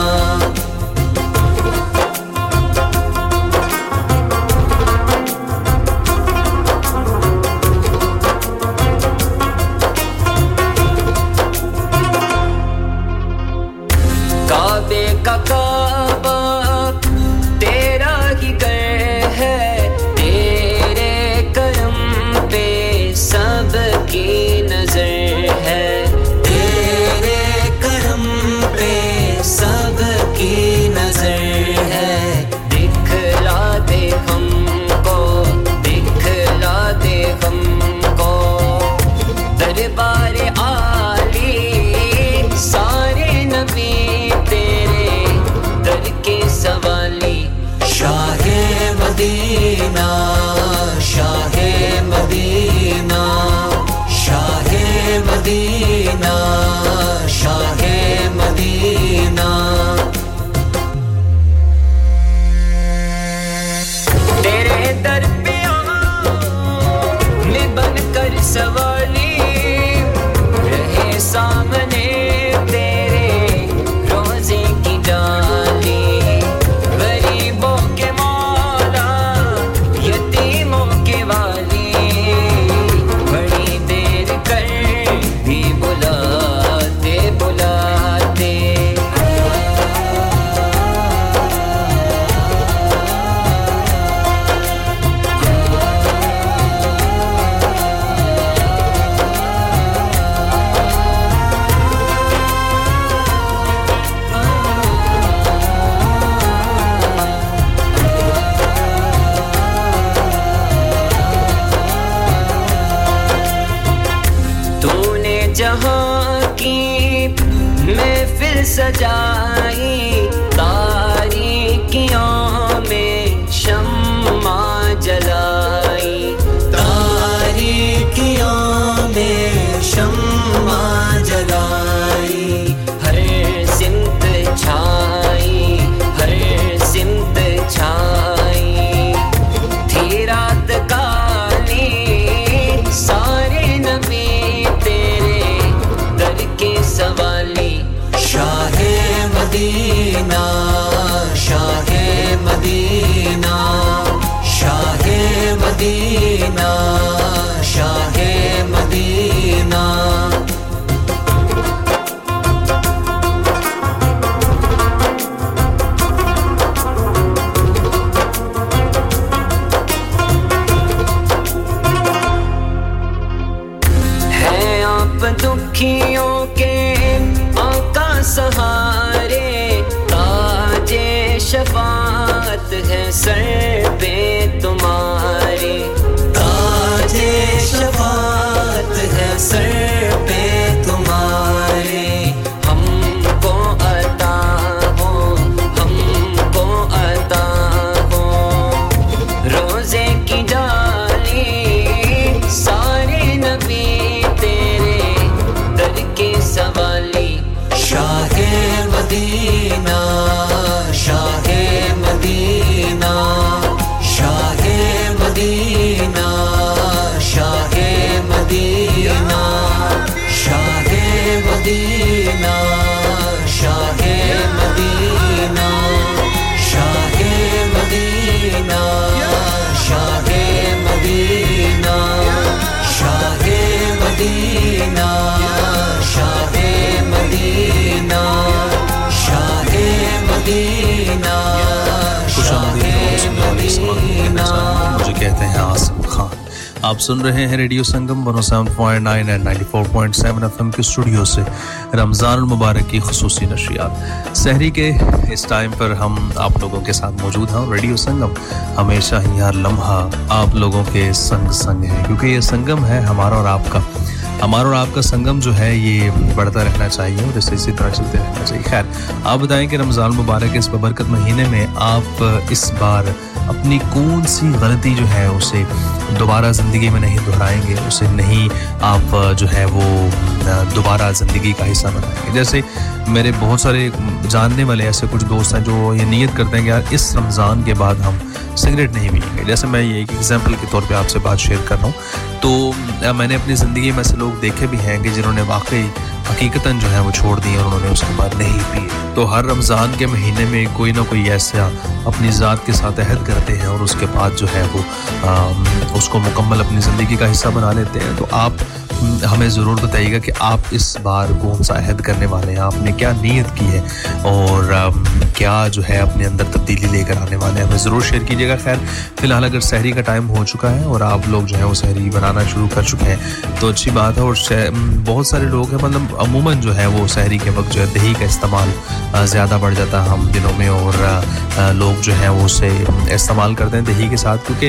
सजाई तारीकियों में शम्मा जलाई तारीकियों में शम्मा जलाई हर सिमत छाई हर सिमत छाई थी रात काली सारे नबी तेरे दर के सवाली शाहे मदीना शाहे मदीना शाहे मदीना शाहे मदीना है आप दुखियों के सहारे ताजे शफात है सर पे तुम्हारे ताजे शफात है सर पे तुम्हारे हमको अता हो हमको अता हो रोजे की डाली सारे नबी तेरे दर के सवाली शाहे मदीना शाहे मदीना शाहे मदीना शाहे मदीना शाहे मदीना शाहे मदीना शाहे मदीना शाहे मदीना शाहे मदीना शाहे मदीना शाहे मदीना शाहे मदीना मुझे कहते हैं आसिम खान आप सुन रहे हैं radio Sangam one oh seven point nine और ninety-four point seven एफएम के स्टूडियो से रमजान मुबारक की खुसूसी नशरियात सहरी के इस टाइम पर हम आप लोगों के साथ मौजूद हैं। रेडियो संगम हमेशा ही हर लम्हा आप लोगों के संग संग है, क्योंकि ये संगम है हमारा और आपका, हमारा और आपका संगम जो है ये बढ़ता रहना चाहिए और इसे इसी तरह चलते रहना चाहिए। खैर, आप बताएं कि रमज़ान मुबारक के इस बबरकत महीने में आप इस बार अपनी कौन सी गलती जो है उसे दोबारा ज़िंदगी में नहीं दोहराएंगे, उसे नहीं आप जो है वो दोबारा ज़िंदगी का हिस्सा बनाएंगे। जैसे मेरे बहुत सारे जानने वाले ऐसे कुछ दोस्त हैं जो ये नीयत करते हैं कि यार इस रमज़ान के बाद हम सिगरेट नहीं पीएंगे। जैसे मैं ये एक एग्जांपल के तौर पे आपसे बात शेयर कर रहा हूँ, तो मैंने अपनी ज़िंदगी में ऐसे लोग देखे भी हैं कि जिन्होंने वाकई हकीकतन जो है वो छोड़ दिए और उन्होंने उसके बाद नहीं पिए। तो हर रमज़ान के महीने में कोई ना कोई ऐसा अपनी ज़ात के साथ अहद करते हैं और उसके बाद जो है वो आ, उसको मुकम्मल अपनी ज़िंदगी का हिस्सा बना लेते हैं। तो आप हमें ज़रूर बताइएगा कि आप इस बार कौन सा अहद करने वाले हैं, आपने क्या नीयत की है और आ, क्या जो है अपने अंदर तब्दीली लेकर आने वाले हैं, हमें ज़रूर शेयर कीजिएगा। खैर, फ़िलहाल अगर सहरी का टाइम हो चुका है और आप लोग जो है वो सहरी बनाना शुरू कर चुके हैं तो अच्छी बात है। और बहुत सारे लोग हैं, मतलब अमूमन जो है वो सहरी के वक्त जो है दही का इस्तेमाल ज़्यादा बढ़ जाता है हम दिनों में, और लोग जो है वो उसे इस्तेमाल करते हैं दही के साथ, क्योंकि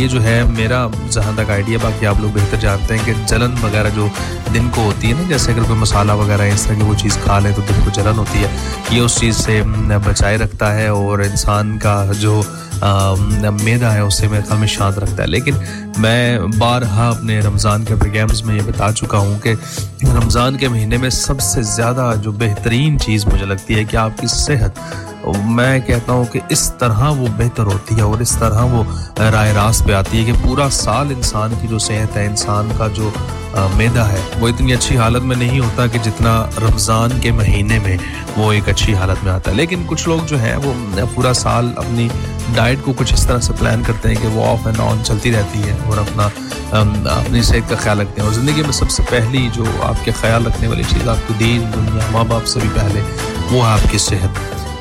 ये जो है मेरा जहाँ तक आइडिया, बाकी आप लोग बेहतर जानते हैं कि जलन वगैरह जो दिन को होती है ना, जैसे अगर कोई मसाला वगैरह इस तरह की वो चीज़ खा ले तो दिन को जलन होती है, ये उस चीज़ से बचाए रखता है और इंसान का जो मैदा है उससे मेरे ख्याल में शांत रखता है। लेकिन मैं बारहा अपने रमज़ान के प्रोग्राम्स में ये बता चुका हूँ कि रमज़ान के महीने में सबसे ज़्यादा जो बेहतरीन चीज़ मुझे लगती है कि आपकी सेहत, मैं कहता हूँ कि इस तरह वो बेहतर होती है और इस तरह वो राय रास्त पे आती है कि पूरा साल इंसान की जो सेहत है, इंसान का जो मैदा है वो इतनी अच्छी हालत में नहीं होता कि जितना रमज़ान के महीने में वो एक अच्छी हालत में आता है। लेकिन कुछ लोग जो हैं वो पूरा साल अपनी डाइट को कुछ इस तरह से प्लान करते हैं कि वो ऑफ एंड ऑन चलती रहती है और अपना अपनी सेहत का ख्याल रखते हैं। और ज़िंदगी में सबसे पहली जो आपके ख्याल रखने वाली चीज़, आपको दीन दुनिया माँ बाप से भी पहले, वो है आपकी सेहत,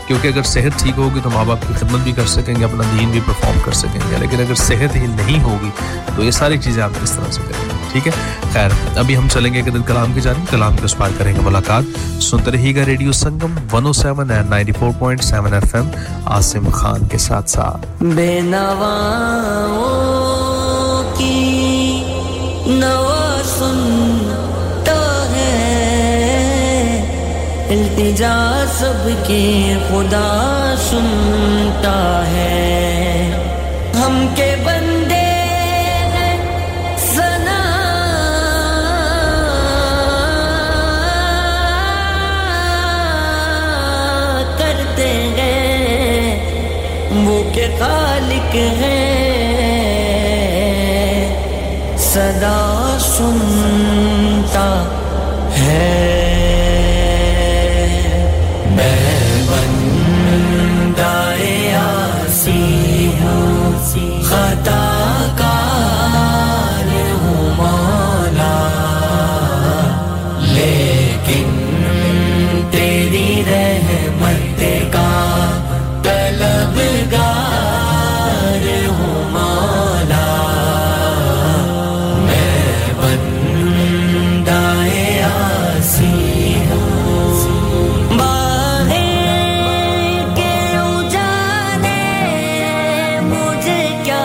क्योंकि अगर सेहत ठीक होगी तो माँ बाप की खिदमत भी कर सकेंगे, अपना दीन भी परफॉर्म कर सकेंगे। लेकिन अगर सेहत ही नहीं होगी तो ये सारी चीज़ें आप किस तरह से करेंगे, ठीक है। खैर, अभी हम चलेंगे एक दिन कलाम की जानिब, कलाम के उस पार करेंगे मुलाकात। सुनते रहिएगा radio Sangam one oh seven and ninety-four point seven FM Asim Khan के साथ साथ। बेनवाओं की नवा सुनता है, इल्तिजा सबके खुदा सुनता है, हम के बंदे हैं सना करते हैं, वो के खालिक हैं सदा सुनता है। खताकार हूँ मौला, लेकिन तेरी रहमत का तलबगार हूँ मौला। मैं बंदाए आसी हूँ बाहें के उजाले, मुझे क्या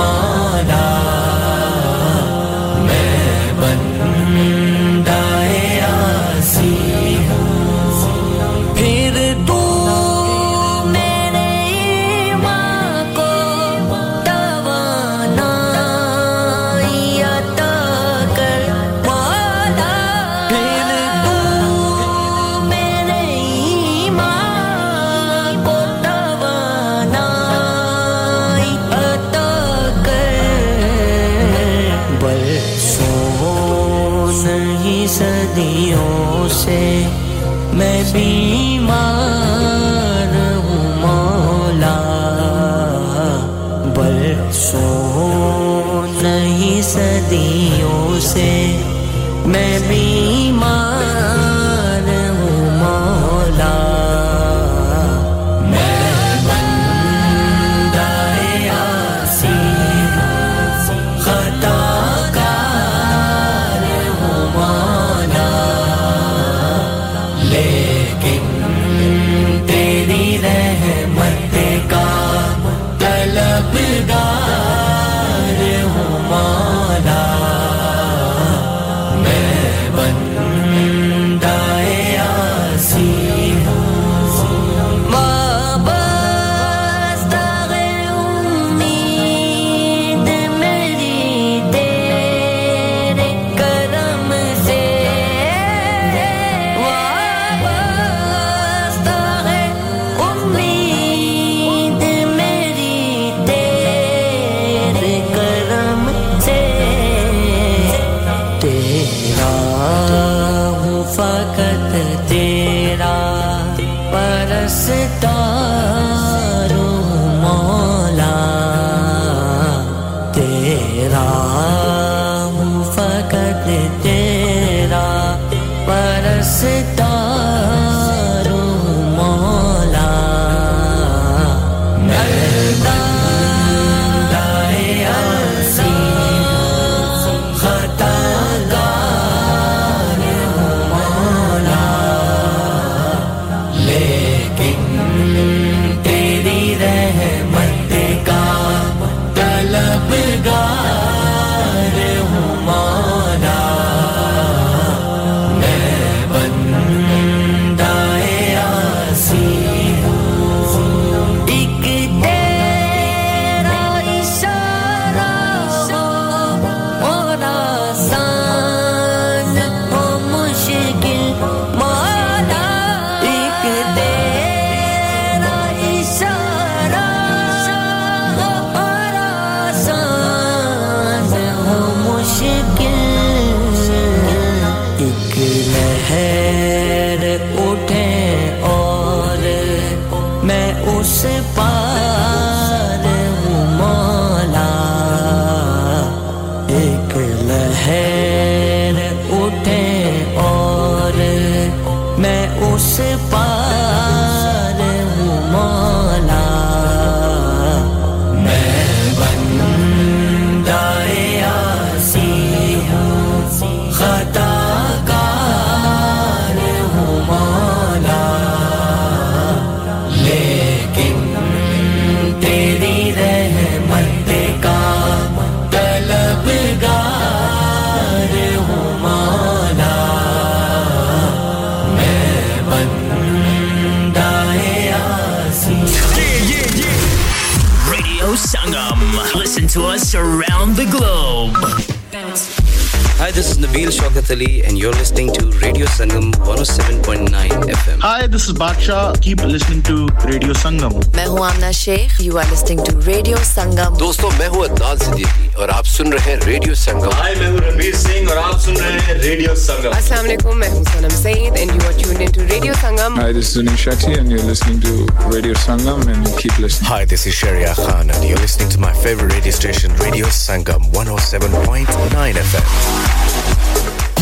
Mom. से मैं बीमार हूँ मौला बरसों नहीं सदियों से मैं बीमार हूँ मौला मैं बंदा आसिम खताकार हूँ मौला लेकिन तेरी रहमत का तलबगार हूँ मौला around the globe. Hi, this is Nabeel Shaukat Ali and you're listening to Radio Sangam one oh seven point nine F M. Hi, this is Baksha. Keep listening to Radio Sangam. Main hu Amna Sheikh. You are listening to Radio Sangam. Dosto, main hu Adnan Siddiqui aur aap sun rahe hain Radio Sangam. Hi, main hu Ranveer Singh aur aap sun rahe hain Radio Sangam. Assalamu alaikum. Main hu Sanam Saeed and you are tuned into Radio Sangam. Hi, this is Shakti and you're listening to Radio Sangam and keep listening. Hi, this is Sharia Khan and you're listening to my favorite radio station Radio Sangam one oh seven point nine F M.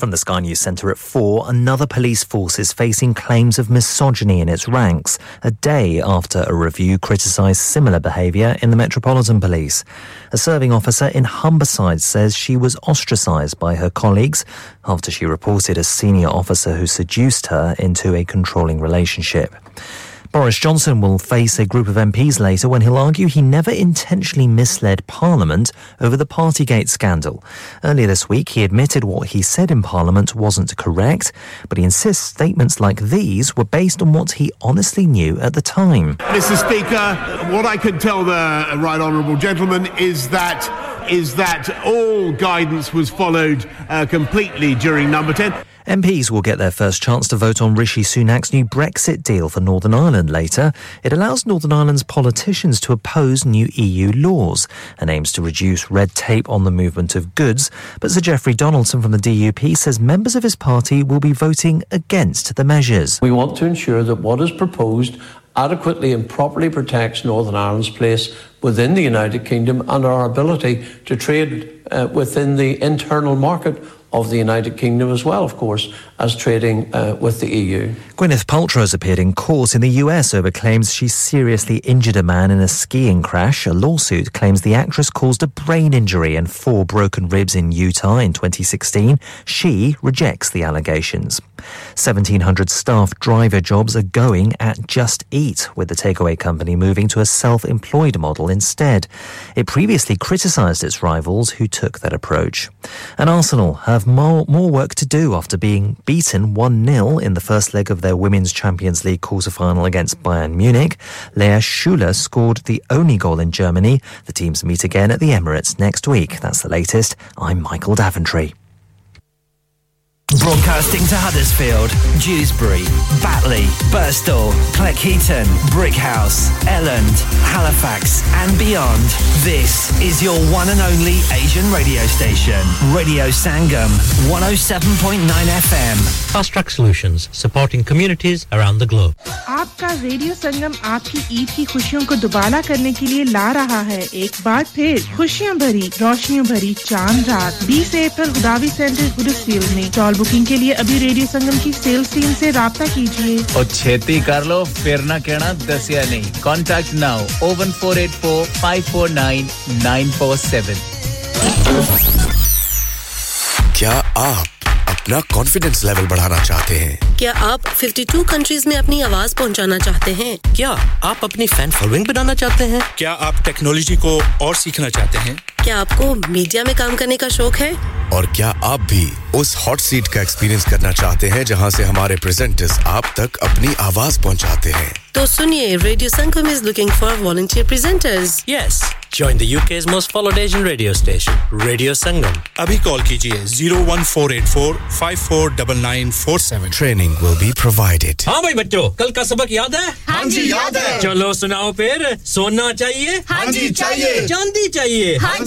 From the Sky News Centre at four, another police force is facing claims of misogyny in its ranks, a day after a review criticised similar behaviour in the Metropolitan Police. A serving officer in Humberside says she was ostracised by her colleagues after she reported a senior officer who seduced her into a controlling relationship. Boris Johnson will face a group of M Ps later when he'll argue he never intentionally misled Parliament over the Partygate scandal. Earlier this week, he admitted what he said in Parliament wasn't correct, but he insists statements like these were based on what he honestly knew at the time. Mister Speaker, what I can tell the Right Honourable Gentleman is that is that all guidance was followed uh, completely during Number ten. M Ps will get their first chance to vote on Rishi Sunak's new Brexit deal for Northern Ireland later. It allows Northern Ireland's politicians to oppose new E U laws and aims to reduce red tape on the movement of goods. But Sir Geoffrey Donaldson from the D U P says members of his party will be voting against the measures. We want to ensure that what is proposed adequately and properly protects Northern Ireland's place within the United Kingdom and our ability to trade uh, within the internal market of the United Kingdom as well, of course, as trading uh, with the E U. Gwyneth Paltrow has appeared in court in the U S over claims she seriously injured a man in a skiing crash. A lawsuit claims the actress caused a brain injury and four broken ribs in Utah in twenty sixteen. She rejects the allegations. seventeen hundred staff driver jobs are going at Just Eat, with the takeaway company moving to a self-employed model instead. It previously criticised its rivals who took that approach. And Arsenal have more, more work to do after being beaten one nil in the first leg of their Women's Champions League quarter-final against Bayern Munich. Lea Schuller scored the only goal in Germany. The teams meet again at the Emirates next week. That's the latest. I'm Michael Daventry. Broadcasting to Huddersfield, Dewsbury, Batley, Birstall, Cleckheaton, Brickhouse, Elland, Halifax and beyond. This is your one and only Asian radio station, Radio Sangam, one oh seven point nine F M. Fast Track Solutions, supporting communities around the globe. आपका Radio Sangam आपकी ईद की खुशियों को दुबारा करने के लिए ला रहा है एक बार फिर खुशियां भरी रोशनियों भरी चांद रात बीस अप्रैल गुदावी सेंटर गुरुसेल में चौल बुकिंग के लिए अभी रेडियो संगम की सेल्स टीम से राब्ता कीजिए और छेती कर लो फिर ना कहना दसिया नहीं contact now oh one four eight four, five four nine, nine four seven. क्या आप अपना कॉन्फिडेंस लेवल बढ़ाना चाहते हैं क्या आप fifty-two कंट्रीज में अपनी आवाज पहुंचाना चाहते हैं क्या आप अपनी फैन फॉलोइंग बनाना चाहते हैं क्या आप टेक्नोलॉजी को और सीखना चाहते हैं क्या आपको मीडिया में काम करने का शौक है और क्या आप भी उस हॉट सीट का एक्सपीरियंस करना चाहते हैं जहां से हमारे प्रेजेंटर्स आप तक अपनी आवाज पहुंचाते हैं तो सुनिए radio Sangam is looking for volunteer presenters. Yes. Join the U K's most followed Asian radio station, Radio Sangam. Abhi call kijiye oh one four eight four, five four nine nine four seven. Training will be provided. हाँ भाई बच्चों, कल का सबक याद है? हाँ जी याद है. चलो सुनाओ फिर, सोना चाहिए? हाँ जी चाहिए. चांदी चाहिए? हाँ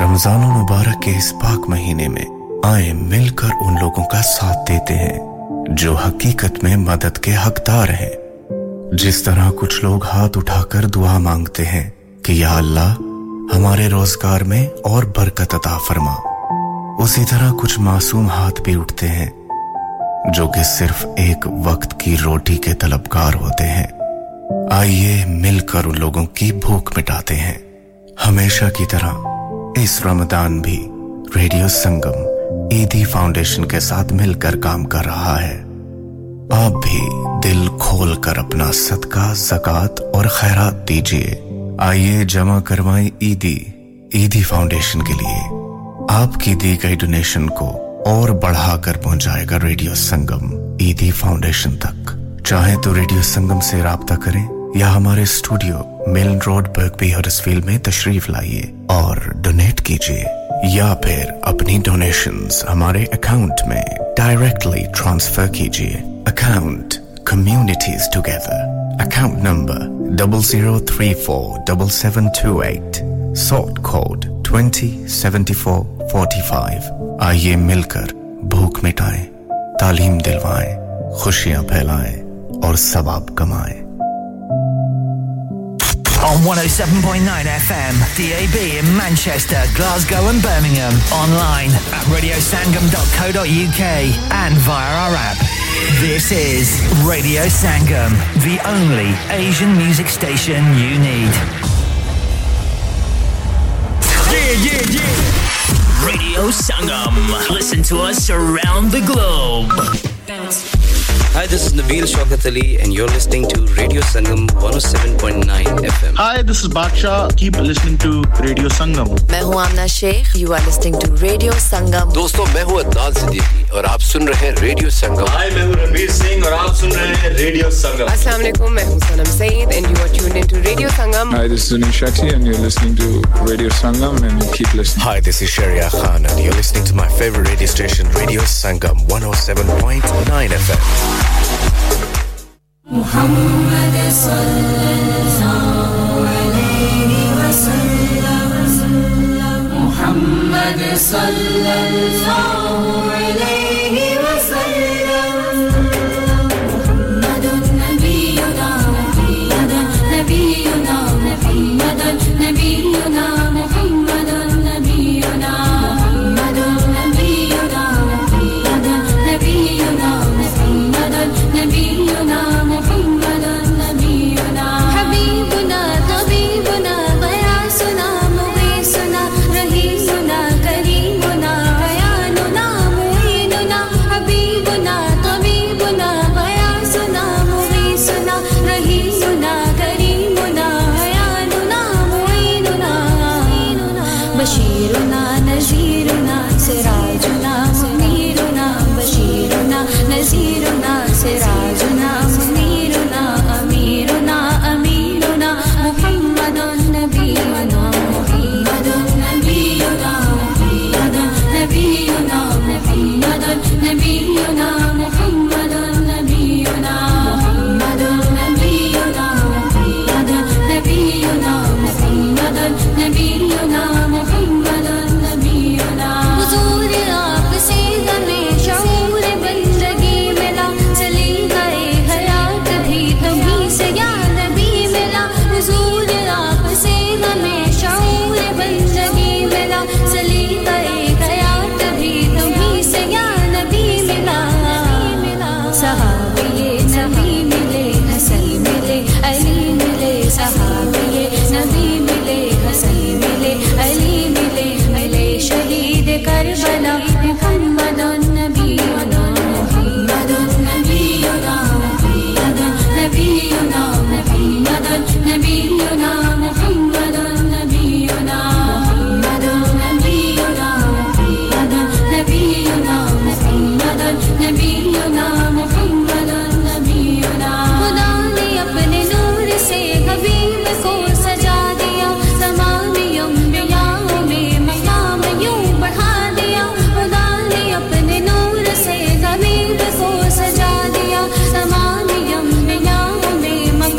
Ramzan Mubarak ke is pak mahine mein aaye milkar un logon ka saath dete hain jo haqiqat mein madad ke haqdar hain. Jis tarah kuch log haath uthakar dua mangte hain ki ya Allah हमारे रोजगार में और बरकत अता फरमा उसी तरह कुछ मासूम हाथ भी उठते हैं जो कि सिर्फ एक वक्त की रोटी के तलबगार होते हैं आइए मिलकर उन लोगों की भूख मिटाते हैं हमेशा की तरह इस रमजान भी रेडियो संगम ईदी फाउंडेशन के साथ मिलकर काम कर रहा है आप भी दिल खोलकर अपना सदका ज़कात और खैरात दीजिए आइए जमा करवाएं ईदी ईदी फाउंडेशन के लिए आपकी दी गई डोनेशन को और बढ़ाकर पहुंचाएगा रेडियो संगम ईदी फाउंडेशन तक चाहे तो रेडियो संगम से राब्ता करें या हमारे studio mill road Birkby Huddersfield में तशरीफ लाइए और डोनेट कीजिए या फिर अपनी डोनेशंस हमारे अकाउंट में डायरेक्टली ट्रांसफर कीजिए account communities together account number zero zero three four seven seven two eight sort code twenty seventy-four forty-five आइए मिलकर भूख मिटाएं तालीम दिलवाएं खुशियां फैलाएं और सवाब कमाएं On one oh seven point nine F M, D A B in Manchester, Glasgow and Birmingham. Online at radio sangam dot co dot U K and via our app. This is Radio Sangam, the only Asian music station you need. Yeah, yeah, yeah. Radio Sangam. Listen to us around the globe. Bounce. Hi, this is Nabeel Shaukat Ali and you're listening to Radio Sangam one oh seven point nine F M. Hi, this is Baksha. Keep listening to Radio Sangam. मैं हूँ Amna Sheikh. You are listening to Radio Sangam. दोस्तों, मैं हूँ अदनान सिद्दीकी और आप सुन रहे हैं Radio Sangam. Hi, मैं हूँ रणवीर सिंह और आप सुन रहे हैं Radio Sangam. Assalamu alaikum. मैं हूँ सनम Saeed and you are tuned into Radio Sangam. Hi, this is Shakti and you're listening to Radio Sangam and you keep listening. Hi, this is Sharia Khan and you're listening to my favorite radio station Radio Sangam one oh seven point nine F M. محمد صلى الله عليه وسلم محمد صلى الله عليه وسلم محمد نبينا نبينا نبينا محمد نبينا محمد نبينا محمد نبينا نبينا نبينا نبينا محمد نبينا حبيبنا طبيبنا غياثنا مغيثنا رهيبنا كريمنا عياننا معيننا حبيبنا طبيبنا غياثنا مغيثنا رهيبنا كريمنا عياننا معيننا بشيرنا نذيرنا سراجنا منيرنا بشيرنا نذيرنا سراجنا منيرنا أميرنا أميرنا محمد نبينا محمد نبينا محمد نبينا محمد نبينا محمد نبينا محمد نبينا محمد نبينا محمد نبينا محمد نبينا حضور آپ سے میں شعور بندگی کربلا محمد نبینا محمد نبینا محمد نبینا محمد نبینا محمد نبینا محمد نبینا محمد نبینا محمد نبینا محمد نبینا خدا نے اپنے نور سے حبیب کو سجا دیا تمام محمد نبينا محمد نبينا محمد نبينا محمد نبينا محمد نبينا محمد نبينا محمد نبينا محمد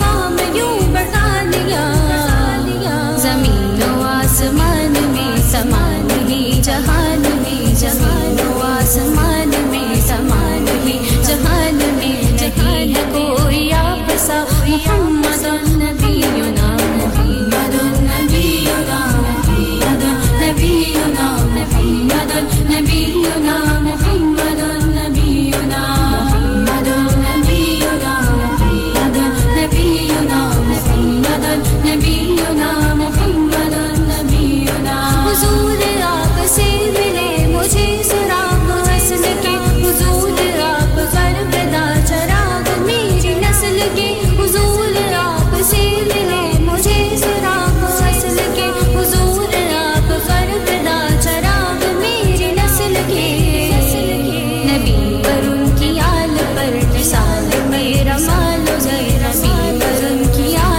نبينا محمد نبينا حضور آپ سے ملے مجھے سراغ حسن کے حضور آپ کربلا چراغ میری نسل کے حضور آپ سے ملے مجھے سراغ اصل کے حضور آپ کربلا چراغ میری نسل کے نبی پر ان کی آل پر وصال میرا مال و زیر نبی پر ان کی آل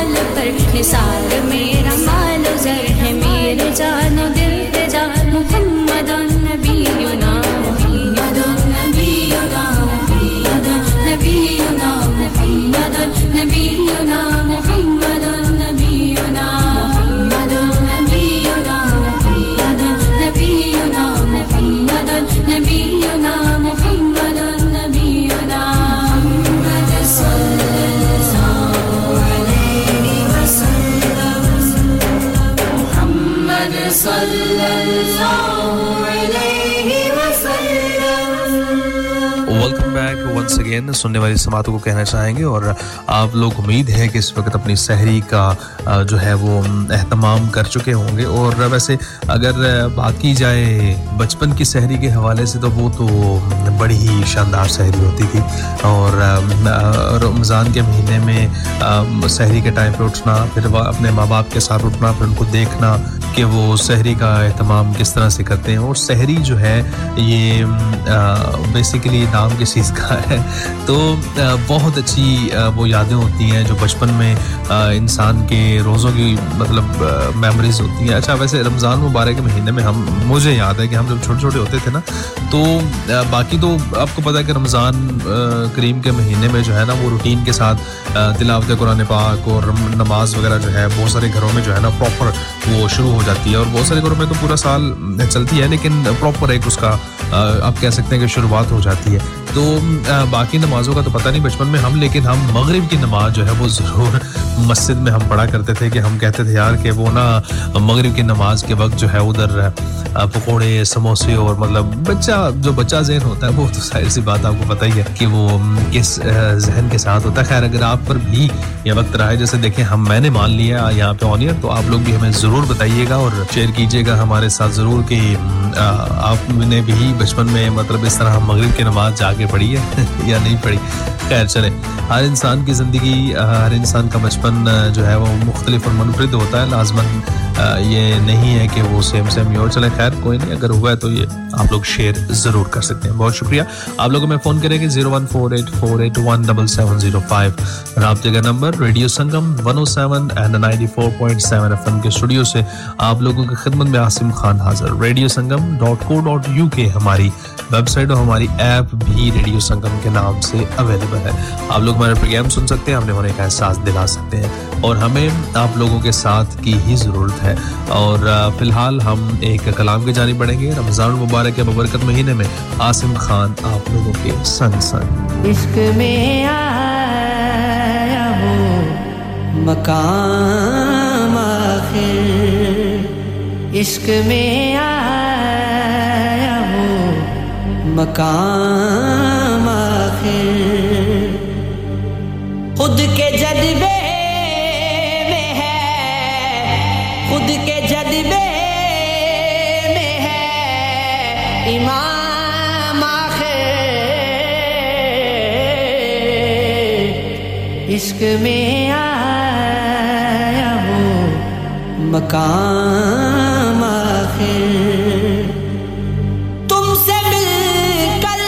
Welcome back once again. सुनने वाले समातों को कहना चाहेंगे और आप लोग उम्मीद है कि इस वक्त अपनी सहरी का जो है वो एहतमाम कर चुके होंगे और वैसे अगर बात की जाए बचपन की सहरी के हवाले से तो वो तो बड़ी ही शानदार सहरी होती थी और रमज़ान के महीने में सहरी के टाइम पे उठना फिर अपने मां-बाप के साथ उठना फिर उनको देखना कि वो सहरी का एहतमाम किस तरह से करते हैं और सहरी जो है ये बेसिकली नाम किस चीज़ का है तो बहुत अच्छी वो यादें होती हैं जो बचपन में इंसान के रोज़ों की मतलब मेमोरीज होती हैं अच्छा वैसे रमज़ान मुबारक के महीने में हम मुझे याद है कि हम जब छोटे-छोटे होते थे ना तो बाकी तो आपको पता है कि रमज़ान करीम के महीने में जो है ना वो रूटीन के साथ तिलावत कुरान पाक और नमाज वगैरह जो है बहुत सारे घरों में जो है ना प्रॉपर वो शुरू हो जाती है और बहुत सारे घरों में तो पूरा साल चलती है लेकिन प्रॉपर एक उसका आप कह सकते हैं कि शुरुआत हो जाती है तो बाकी नमाजों का तो पता नहीं बचपन में हम लेकिन हम मगरिब की नमाज जो है वो ज़रूर मस्जिद में हम पढ़ा करते थे कि हम कहते थे यार कि वो ना मगरिब की नमाज के वक्त जो है उधर पकोड़े समोसे और मतलब बच्चा जो बच्चा ज़हन होता है वो तो सारी सी बात आपको पता ही है कि वो किस जहन के साथ होता है खैर अगर आप पर भी ये वक्त रहा है जैसे देखें हम मैंने मान लिया यहाँ पे ऑन एयर तो आप लोग भी हमें ज़रूर बताइएगा और शेयर कीजिएगा हमारे साथ ज़रूर कि आपने भी बचपन में मतलब इस तरह मगरिब की नमाज जाके पढ़ी है या नहीं पढ़ी खैर चले हर इंसान की ज़िंदगी हर इंसान का बचपन जो है वो मुख्तलिफ और मनफरद होता है लाज़मन ये नहीं है कि वो सेम सेम ही और चले खैर कोई नहीं अगर हुआ है तो ये आप लोग शेयर ज़रूर कर सकते हैं बहुत शुक्रिया आप लोगों में फ़ोन करेंगे zero one four eight four eight one seven zero five राब्ते का number radio Sangam one oh seven and ninety four point seven FM के स्टूडियो से आप लोगों की खिदमत में आसिम खान हाज़िर radio Sangam dot co dot U K हमारी वेबसाइट और हमारी ऐप भी रेडियो संगम के नाम से अवेलेबल है आप लोग हमारे प्रोग्राम सुन सकते हैं हमने होने का एहसास दिला सकते हैं और हमें आप लोगों के साथ की ही ज़रूरत है और फिलहाल हम एक कलाम की जानिब बढ़ेंगे रमज़ान मुबारक के मुबरकत महीने में आसिम खान आप लोगों के संग संग इश्क में आया हूँ मकाम आखिर इश्क में आया हूँ मकाम आखिर खुद के जज्बे में है खुद के जज्बे में है इमाम आखिर इश्क में आया हूँ मकाम आखिर तुमसे मिलकर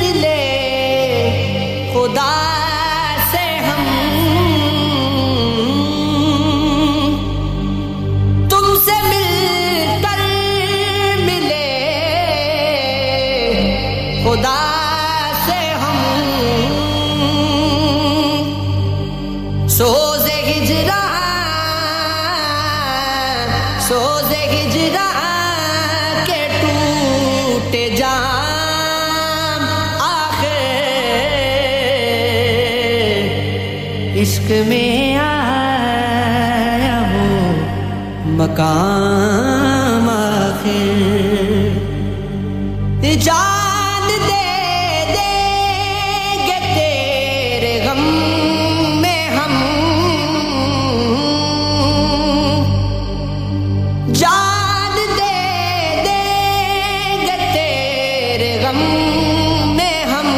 मिले खुदा से हम तुमसे मिलकर मिले खुदा से हम सोज़े हिजरा सोज़े हिजरा के टूटे जाम आखिर इश्क में आया हूँ मकाम आखिर जान दे देंगे तेरे गम में हम जान दे देंगे तेरे गम में हम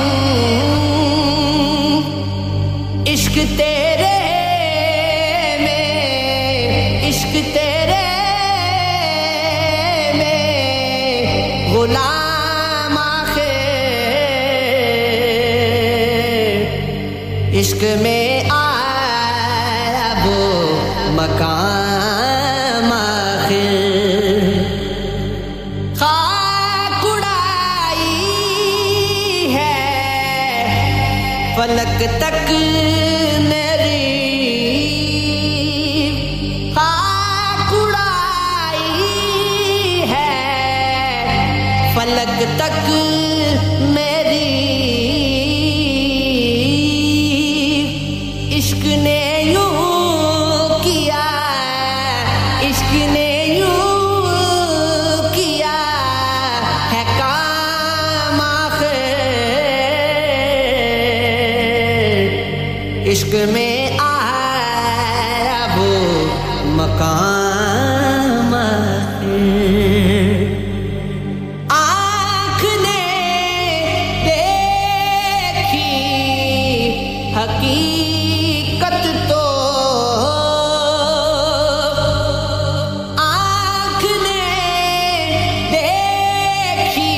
इश्क तेरे में इश्क तेरे में गुलाम आखिर इश्क में आया वो मकाम आखिर खाक उड़ाई है फलक तक मेरी खाक उड़ाई है फलक तक मेरी इश्क ने यूं किया इश्क ने यूं इश्क में आया वो मकाम आँख ने देखी हकीकत तो आँख ने देखी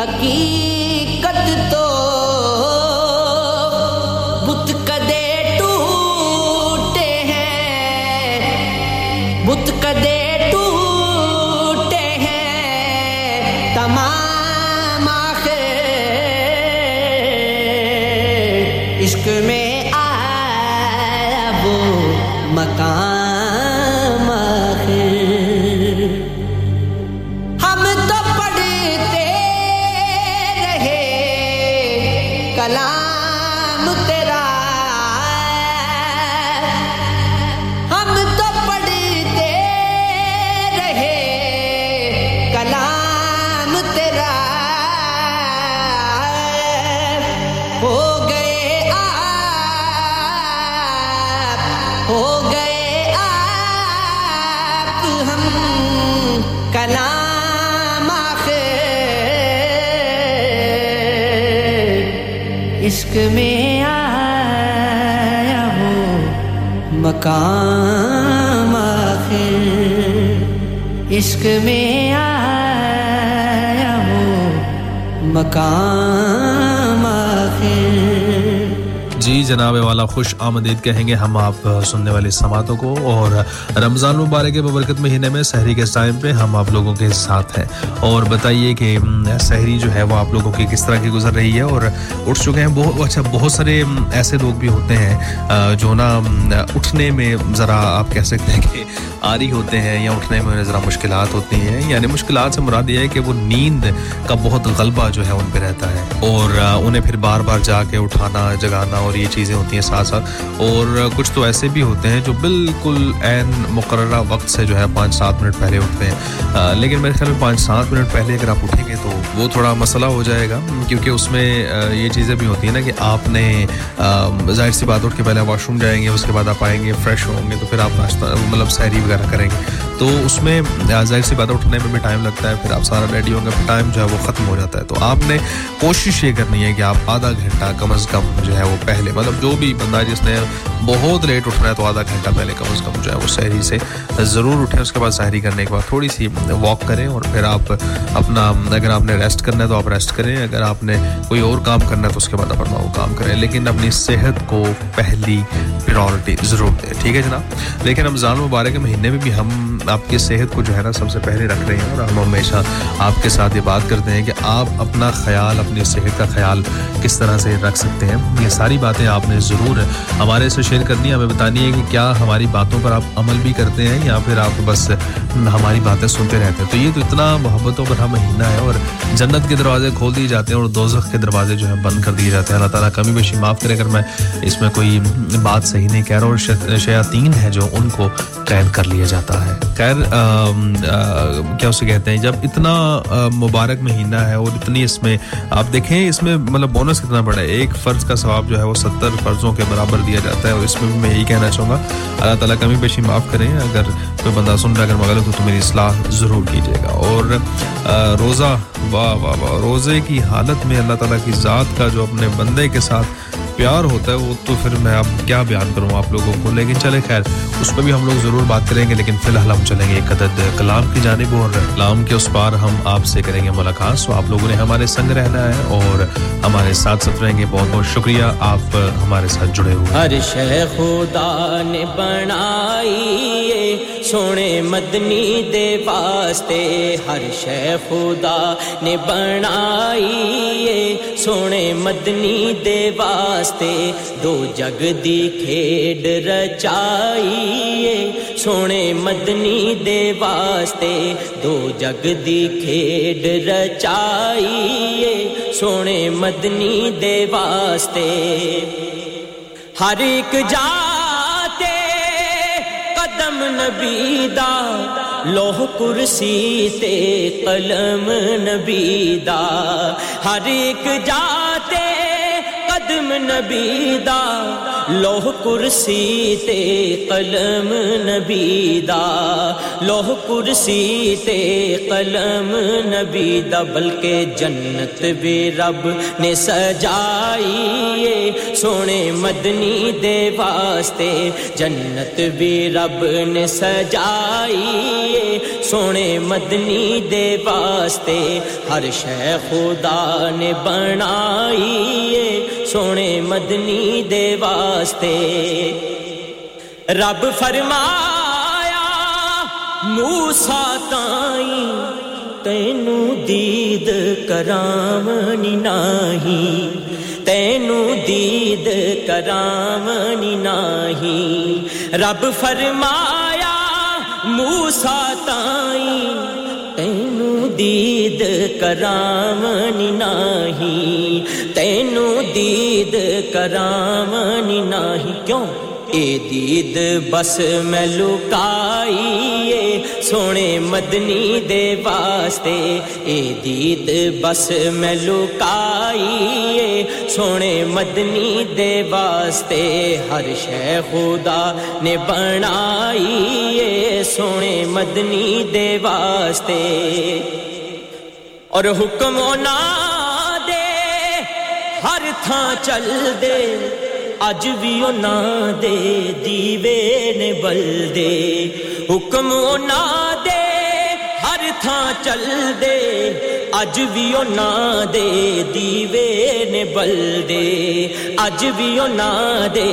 हकीकत इश्क में आया हो मकाम आखिर इश्क में आया हो मकाम आखिर जी जनाब वाला खुश आमदीद कहेंगे हम आप सुनने वाले समातों को और रमज़ान मुबारक के बरकत महीने में सहरी के टाइम पे हम आप लोगों के साथ हैं और बताइए कि सहरी जो है वो आप लोगों की किस तरह की गुजर रही है और उठ चुके हैं बहुत अच्छा बहुत सारे ऐसे लोग भी होते हैं जो ना उठने में ज़रा आप कह सकते हैं कि आरी होते हैं या उठने में ज़रा मुश्किलात होती हैं यानी मुश्किलात से मुराद ये है कि वो नींद का बहुत गलबा जो है उन पे रहता है और उन्हें फिर बार-बार जाके उठाना जगाना और ये चीज़ें होती हैं साथ-साथ और कुछ तो ऐसे भी होते हैं जो बिल्कुल ऐन मुकर्ररा वक्त से जो है पाँच सात मिनट पहले उठते हैं लेकिन मेरे ख्याल में पाँच सात मिनट पहले अगर आप उठेंगे तो वो थोड़ा मसला हो जाएगा क्योंकि उसमें ये चीज़ें भी होती हैं ना कि आपने जाहिर सी बात उठ के पहले वॉशरूम जाएंगे उसके बाद आप आएंगे फ्रेश होंगे तो फिर आप नाश्ता मतलब सहरी वगैरह करेंगे तो उसमें जाहिर सी बात उठने में भी टाइम लगता है फिर आप सारा रेडी होंगे फिर टाइम जो है वो ख़त्म हो जाता है तो आपने कोशिश ये करनी है कि आप आधा घंटा कम अज़ कम जो है वो पहले मतलब जो भी बंदा जिसने बहुत लेट उठना है तो आधा घंटा पहले कम अज़ कम जो है वो सहरी से ज़रूर उठें उसके बाद सहरी करने के बाद थोड़ी सी वॉक करें और फिर आप अपना अगर आपने रेस्ट करना है तो आप रेस्ट करें अगर आपने कोई और काम करना है तो उसके बाद अपना वो काम करें लेकिन अपनी सेहत को पहली प्रायोरिटी ज़रूर दें ठीक है जनाब लेकिन रमज़ान मुबारक के महीने में भी हम आपकी सेहत को जो है ना सबसे पहले रख रहे हैं और हम हमेशा आपके साथ ये बात करते हैं कि आप अपना ख्याल अपनी सेहत का ख्याल किस तरह से रख सकते हैं ये सारी बातें आपने ज़रूर हमारे से शेयर करनी है हमें बतानी है कि क्या हमारी बातों पर आप अमल भी करते हैं या फिर आप बस हमारी बातें सुनते रहते हैं तो ये तो इतना मोहब्बतों पर महीना है और जन्नत के दरवाजे खोल दिए जाते हैं और दोज़ख के दरवाजे जो है बंद कर दिए जाते हैं अल्लाह ताला कमी पेशी माफ़ करे अगर मैं इसमें कोई बात सही नहीं कह रहा और शयातीन है जो उनको कैद कर लिया जाता है खैर क्या उसे कहते हैं जब इतना आ, मुबारक महीना है और इतनी इसमें आप देखें इसमें मतलब बोनस कितना बड़ा है एक फ़र्ज का सवाब जो है वो सत्तर फ़र्ज़ों के बराबर दिया जाता है और इसमें भी मैं यही कहना चाहूँगा अल्लाह ताला कमी पेशी माफ़ करें अगर कोई बंदा सुन रहा अगर मैं गलत हूँ तो मेरी इस्लाह ज़रूर कीजिएगा और रोज़ा वाह वाह वाह रोज़े की हालत में अल्लाह ताला की ज़ात का जो अपने बंदे के साथ प्यार होता है वो तो फिर मैं अब क्या बयान करूँ आप लोगों को लेकिन चले खैर उस पर भी हम लोग ज़रूर बात करेंगे लेकिन फ़िलहाल हम चलेंगे एक कदर कलाम की जानिब और कलाम के उस पार हम आपसे करेंगे मुलाकात सो आप लोगों ने हमारे संग रहना है और हमारे साथ साथ रहेंगे बहुत बहुत शुक्रिया आप हमारे साथ जुड़े हुए हर शय खुदा ने बनाई सोने मदनी दे वास्ते हर शय खुदा ने बनाई सोने मदनी दे वास्ते दो जग दी खेड रचाई सोने मदनी दे वास्ते दो जग दी खेड रचाई सोने मदनी दे वास्ते हर एक जाते कदम नबी दा लोह कुर्सी ते कलम नबी दा हर एक जाते कदम نبی دا لوہ کرسی تے قلم نبی دا لوہ کرسی تے قلم نبی دا بلکہ جنت بھی رب نے سجائی ہے سونے مدنی دے واسطے جنت بھی رب نے سجائی ہے سونے مدنی دے واسطے ہر شے خدا نے بنائی ہے سونے مدنی دے واسطے رب فرمایا موسیٰ تائیں تینو دید کرامنی نہیں تینو دید کرامنی نہیں رب فرمایا موسیٰ تائیں تینو دید کرامنی نہیں تینو دید کرامنی نہیں کیوں اے دید بس میں لکائی اے سونے مدنی دے واسطے اے دید بس میں لکائی اے سونے مدنی دے واسطے ہر شے خدا نے بنائی اے سونے مدنی دے واسطے اور حکم نہ دے ہر تھاں چل دے اج بھی اونا دے دیوے نے بل دے حکم اونا دے ہر تھاں چل دے اج بھی اونا دے دیوے نے بل دے اج بھی اونا دے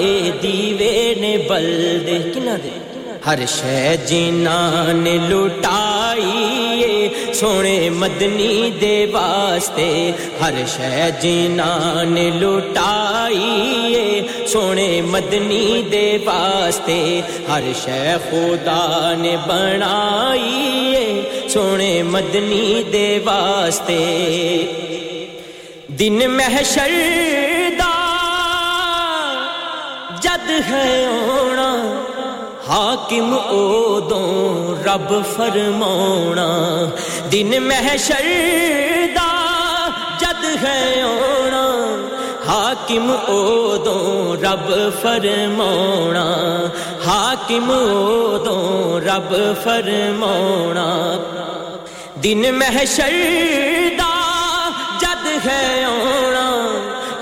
دیوے نے بل دے کنا دے ہر شے جنہاں نے لٹائی ہے سونے مدنی دے واسطے ہر شے جنہاں نے لٹائی ہے سونے مدنی دے واسطے ہر شے خدا نے بنائی ہے سونے مدنی دے واسطے دن محشر دا جد ہے اونا حاکم اودوں رب فرماؤنا دن محشر دا جد ہے اونا حاکم اودوں رب فرماؤنا حاکم اودوں رب فرماؤنا دن محشر دا جد ہے اونا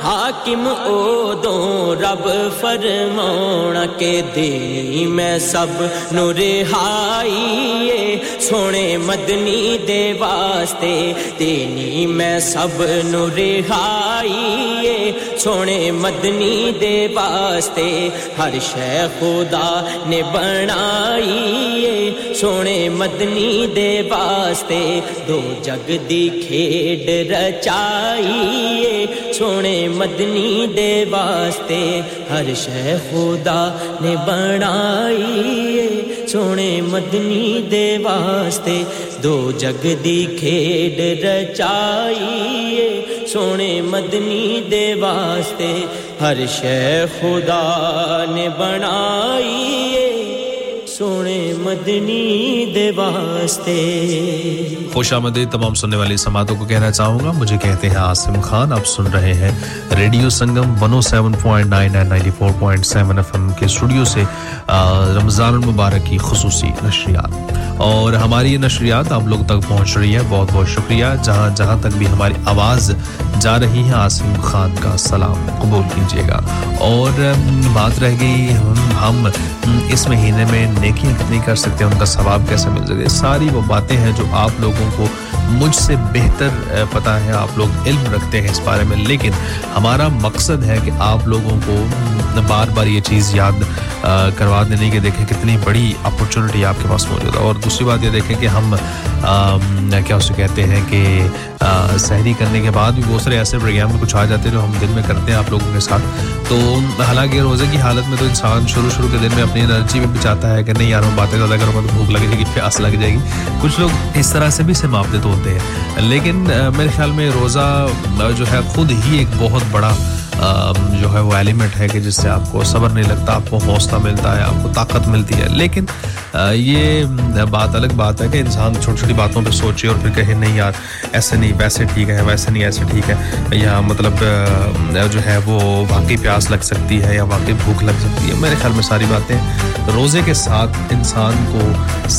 حاکم اودوں رب فرماؤنا کہ دینی میں سب نو رہائی ہے سونے مدنی دے واسطے دینی میں سب نو رہائی ہے سونے مدنی دے واسطے ہر شے خدا نے بنائی ہے سونے مدنی دے واسطے دو جگ دی کھیڑ رچائی ہے سونے مدنی دے واسطے ہر شے خدا نے بنائی ہے سونے مدنی دے واسطے دو جگ دی کھیڑ رچائی ہے سونے مدنی دے واسطے ہر شے خدا نے بنائی ہے سونے مدنی دے واسطے خوش آمدید تمام سننے والی سماعتوں کو کہنا چاہوں گا مجھے کہتے ہیں عاصم خان آپ سن رہے ہیں radio Sangam one oh seven point nine and ninety-four point seven F M کے اسٹوڈیو سے رمضان المبارک کی خصوصی نشریات اور ہماری یہ نشریات آپ لوگ تک پہنچ رہی ہے بہت بہت شکریہ جہاں جہاں تک بھی ہماری آواز جا رہی ہے عاصم خان کا سلام قبول کیجئے گا اور بات رہ گئی ہم اس مہینے میں نیکیاں کتنی کر سکتے ہیں ان کا ثواب کیسے مل سکتے ہیں ساری وہ باتیں ہیں جو آپ لوگوں کو مجھ سے بہتر پتہ ہے آپ لوگ علم رکھتے ہیں اس بارے میں لیکن ہمارا مقصد ہے کہ آپ لوگوں کو بار بار یہ چیز یاد کروا دینے کے دیکھیں کتنی بڑی اپورچونٹی آپ کے پاس موجود ہے اور دوسری بات یہ دیکھیں کہ ہم کیا اسے کہتے ہیں کہ سحری کرنے کے بعد بھی بہت سارے ایسے پروگرام میں کچھ آ جاتے ہیں جو ہم دن میں کرتے ہیں آپ لوگوں کے ساتھ تو حالانکہ روزے کی حالت میں تو انسان شروع شروع کے دن میں اپنی انرجی بھی بچاتا ہے کہ نہیں یار ہم باتیں زیادہ کروں گا تو بھوک لگے گی پیاس لگ جائے گی کچھ لوگ اس طرح سے بھی سے معاملے تو ہوتے ہیں لیکن میرے خیال میں روزہ جو ہے خود ہی ایک بہت بڑا जो है वो एलिमेंट है कि जिससे आपको सब्र नहीं लगता आपको हौसला मिलता है आपको ताकत मिलती है लेकिन ये बात अलग बात है कि इंसान छोटी-छोटी बातों पे सोचे और फिर कहे नहीं यार ऐसे नहीं वैसे ठीक है वैसे नहीं ऐसे ठीक है या मतलब जो है वो वाकई प्यास लग सकती है या वाकई भूख लग सकती है मेरे ख्याल में सारी बातें रोजे के साथ इंसान को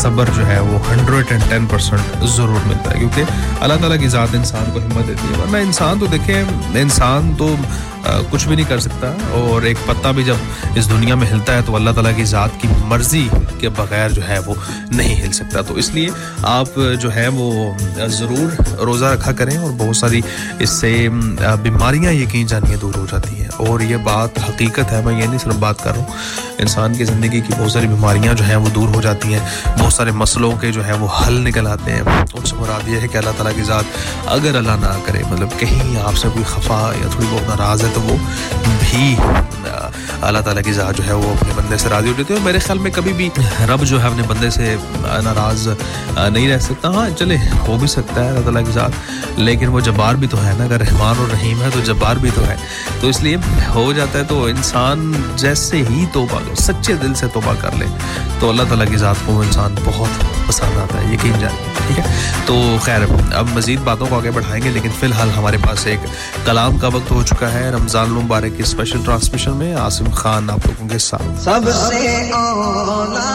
सब्र जो है वो one hundred ten percent जरूर मिलता है क्योंकि अल्लाह ताला की जात इंसान को हिम्मत देती है वरना इंसान तो देखें इंसान तो आ, कुछ भी नहीं कर सकता और एक पत्ता भी जब इस दुनिया में हिलता है तो अल्लाह ताला की जात की मर्जी के बगैर जो है वो नहीं हिल सकता तो इसलिए आप जो है वो जरूर रोजा रखा करें और बहुत सारी इससे बीमारियां यकीन जानिए दूर हो जाती हैं और ये बात हकीकत है मैं ये नहीं सिर्फ बात कर रहा हूं इंसान की जिंदगी की बहुत सारी बीमारियां जो हैं वो दूर हो जाती हैं बहुत सारे मसलों के जो है वो हल निकल आते हैं उनसे मुराद ये है कि अल्लाह ताला की जात अगर अल्लाह ना करे मतलब कहीं आपसे कोई खफा या थोड़ी बहुत नाराज है तो वो भी अल्लाह ताला की जात जो है वो अपने बंदे से राजी हो जाते हैं और मेरे ख्याल में कभी भी रब जो है अपने बंदे से नाराज नहीं रह सकता हां चले हो भी सकता है अल्लाह ताला की जात लेकिन वो जब्बार भी तो है ना अगर रहमान और रहीम है तो जब्बार भी तो है तो इसलिए हो जाता है तो इंसान जैसे ही तौबा कर सच्चे दिल से तौबा कर ले तो अल्लाह ताला की जात को इंसान बहुत पसंद आता है यकीन जानिए ठीक है तो खैर अब मजीद बातों को आगे बढ़ाएंगे लेकिन फिलहाल हमारे पास एक कलाम का वक्त हो चुका है रमजान मुबारक की स्पेशल ट्रांसमिशन में आसिम खान आप लोगों के साथ सबसे औला औला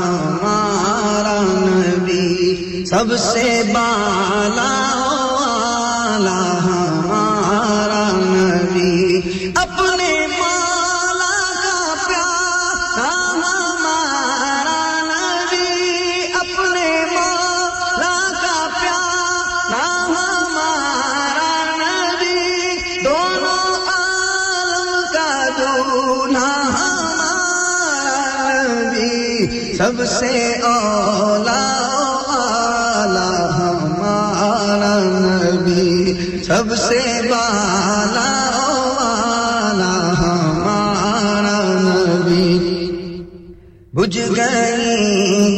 हमारा नबी सबसे बाला औला हमारा नबी अपने मौला का प्यारा हमारा नबी अपने मौला का प्यारा हमारा नबी दोनों आलम का दूल्हा हमारा नबी सबसे औला औला हमारा नबी सबसे बाला औला हमारा नबी बुझ गई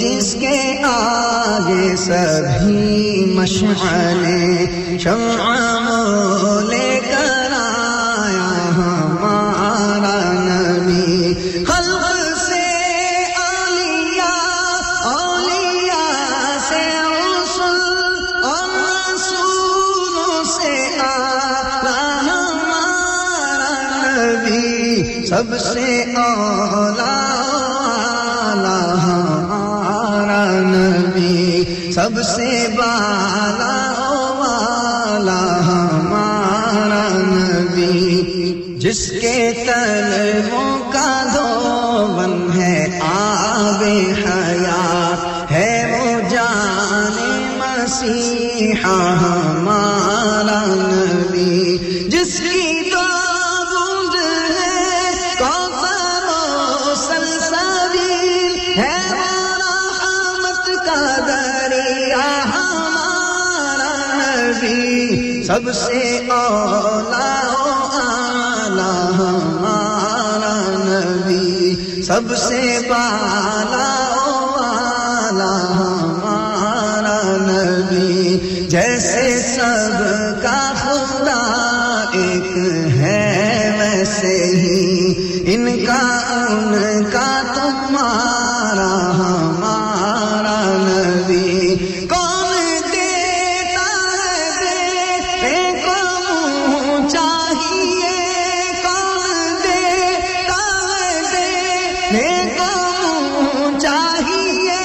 जिसके आगे सभी मशालें शम्अ मोले कर आया हमारा नबी खल्क़ से आलिया औलिया से रसूल और रसूलों से आला हमारा नबी सबसे औला औला हमारा नबी सबसे बाला औला हमारा नबी जिसके तलवों का धोवन है आबे हयात है वो जाने मसीहा हमारा नबी जिसकी दो बूंद है कौसर ओ सलसबील है वो रहमत का दरिया हमारा नबी सबसे औला औला हमारा नबी सबसे बाला औला हमारा नबी जैसे सबका खुदा एक है वैसे ही इनका उनका तुम्हारा हमारा नबी कौन देता है देते को मुँह चाहिए कौन देता है देने को मुँह चाहिए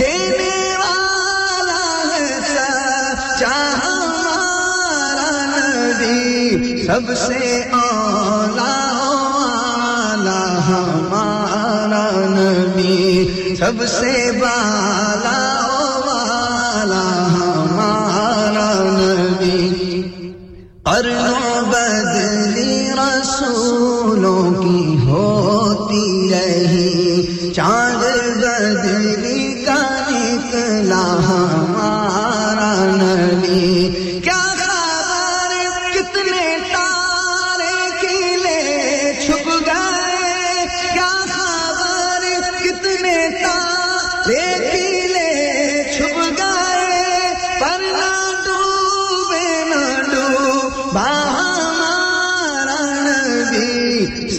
देने वाला है सच्चा हमारा नबी सबसे औला औला हमारा नबी सबसे बाला औला हमारा नबी करनों बदली रसूलों की होती रही चांद बदली का निकला हमारा नबी क्या खबर कितने तारे खिले छुप गए क्या खबर कितने तारे खिले छुप गए पर ना डूबे ना डूबा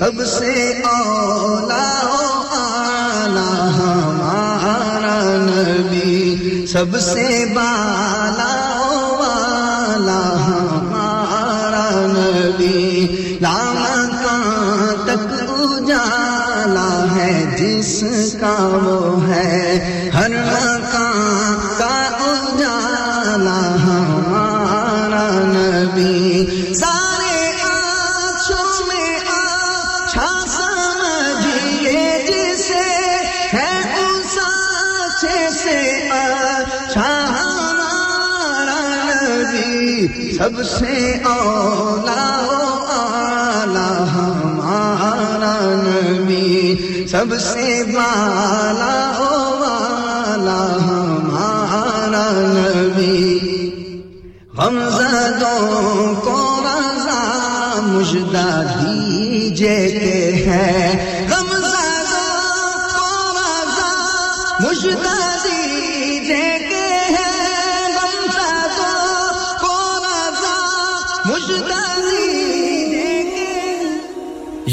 सबसे औला हो आला हमारा नबी सबसे बाला हो वाला हमारा नबी लामकां तक उजाला है जिसका वो है हर मकां का उजाला हमारा नबी सबसे औला हो आला हमारा नबी सबसे बाला हो वाला हमारा नबी गमज़दों को रज़ा मुजदा दीजिए के है गमज़दों को रज़ा मुजदा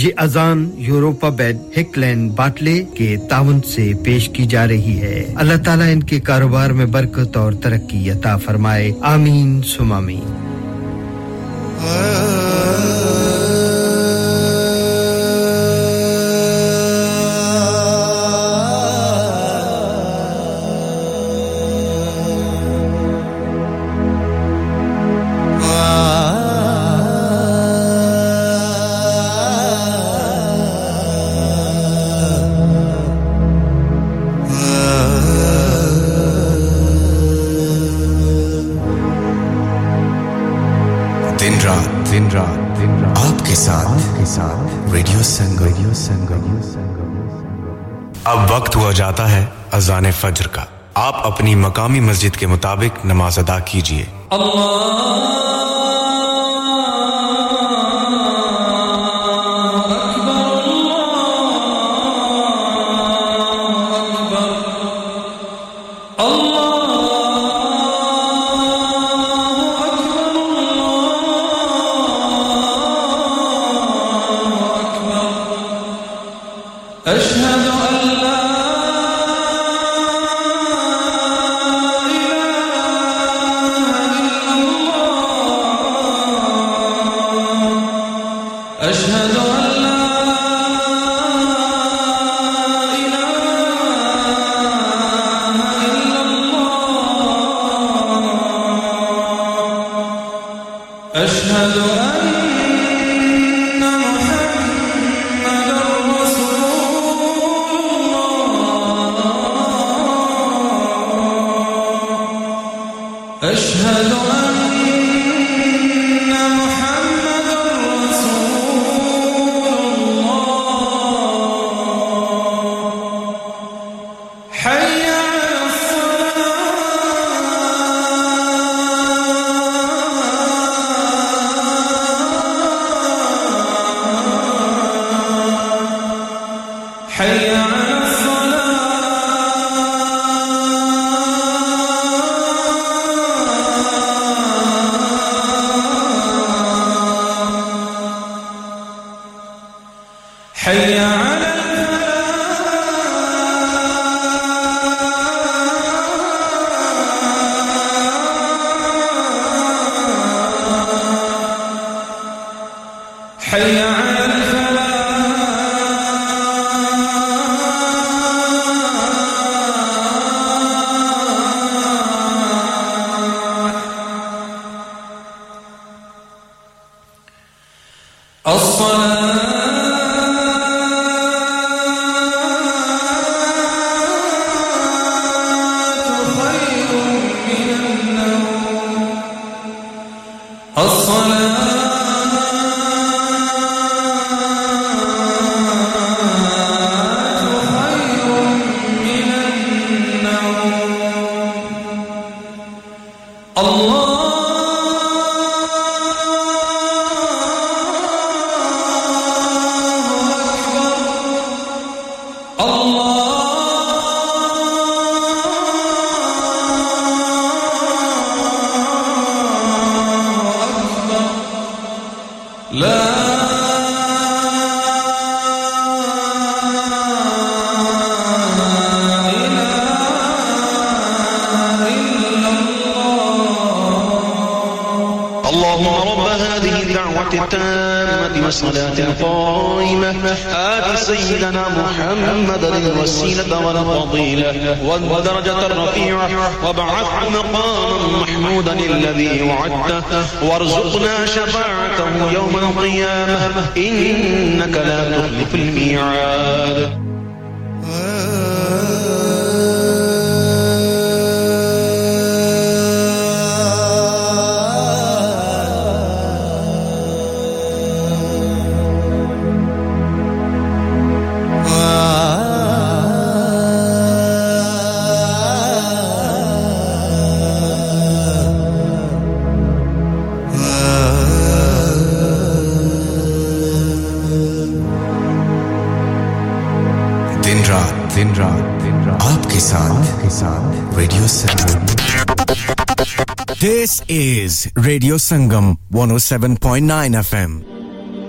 ये अजान यूरोपा बेड हिकलैंड बाटले के तावन से पेश की जा रही है अल्लाह ताला इनके कारोबार में बरकत और तरक्की अता फरमाए आमीन सुम आमीन अब वक्त हुआ जाता है अज़ान फज्र का आप अपनी मकामी मस्जिद के मुताबिक नमाज अदा कीजिए अल्लाह الصلاة التامة والصلاة القائمة آت سيدنا محمد الوسيلة والفضيلة والدرجة الرفيعة وابعثه مقاما محمودا الذي وعدته وارزقنا شفاعته يوم القيامة إنك لا تخلف الميعاد Radio Sangam. This is Radio Sangam one oh seven point nine F M.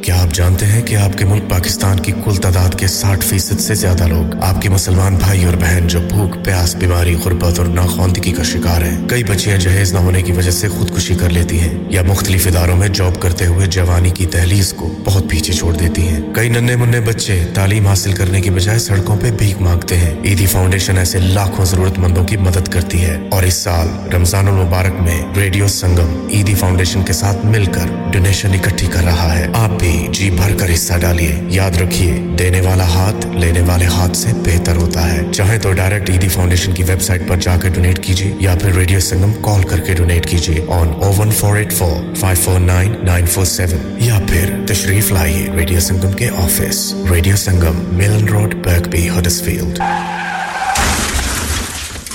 क्या आप जानते हैं कि आपके मुल्क पाकिस्तान की कुल तादाद के साठ फीसद से ज्यादा लोग आपके मुसलमान भाई और बहन जो भूख प्यास बीमारी गुर्बत और नाखवानदगी का शिकार हैं कई बच्चियां जहेज न होने की वजह से खुदकुशी कर लेती हैं या मुख्तलिफ इदारों में जॉब करते हुए जवानी की तहलीस को बहुत पीछे छोड़ देती हैं कई नन्हे-मुन्ने बच्चे तालीम हासिल करने की बजाय सड़कों पे भीख मांगते हैं ईदी फाउंडेशन ऐसे लाखों जरूरतमंदों की मदद करती है और इस साल रमजानुल मुबारक में रेडियो संगम ईदी फाउंडेशन के साथ मिलकर डोनेशन इकट्ठी कर रहा है आप भी जी भरकर हिस्सा डालिए याद रखिए देने वाला हाथ लेने वाले हाथ से बेहतर होता है चाहे तो डायरेक्ट ईदी फाउंडेशन की वेबसाइट पर जाकर डोनेट कीजिए या फिर रेडियो संगम कॉल करके डोनेट कीजिए on oh one four eight four, five four nine, nine four seven या फिर तशरीफ लाइए रेडियो संगम के office radio Sangam Milan road Birkby Huddersfield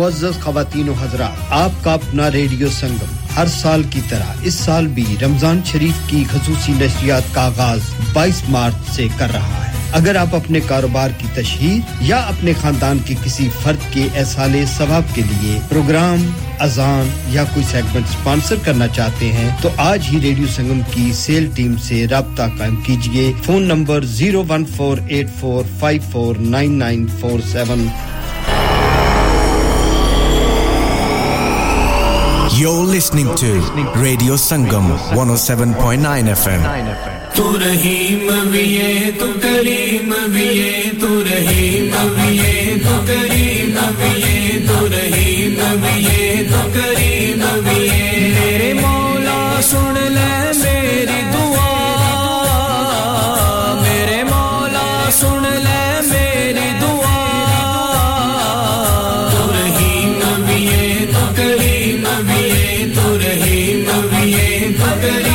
Muazzaz Khawateen o Hazrat, aapka apna Radio Sangam har saal ki tarah is saal bhi Ramzan Sharif ki khususi nashriyat ka aagaaz बाईस मार्च se kar raha hai. अगर आप अपने कारोबार की तशहीर या अपने खानदान के किसी फर्द के एहसाले सवाब के लिए प्रोग्राम अजान या कोई सेगमेंट स्पॉन्सर करना चाहते हैं तो आज ही रेडियो संगम की सेल टीम से राब्ता कायम कीजिए phone number oh one four eight four, five four nine nine four seven. You're listening to Radio Sangam one oh seven point nine F M. Tu Rahim bhi hai, tu Kareem bhi hai, tu Rahim bhi hai, tu Kareem bhi hai, tu Rahim bhi hai, tu Kareem bhi hai. Mere Maula sun le meri dua, mere Maula sun le meri dua. Tu Rahim bhi hai, tu Kareem bhi hai, tu Rahim bhi hai, tu Kareem bhi hai, tu Rahim.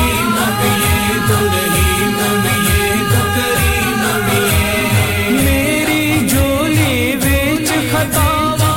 मेरी झोली विच खतावा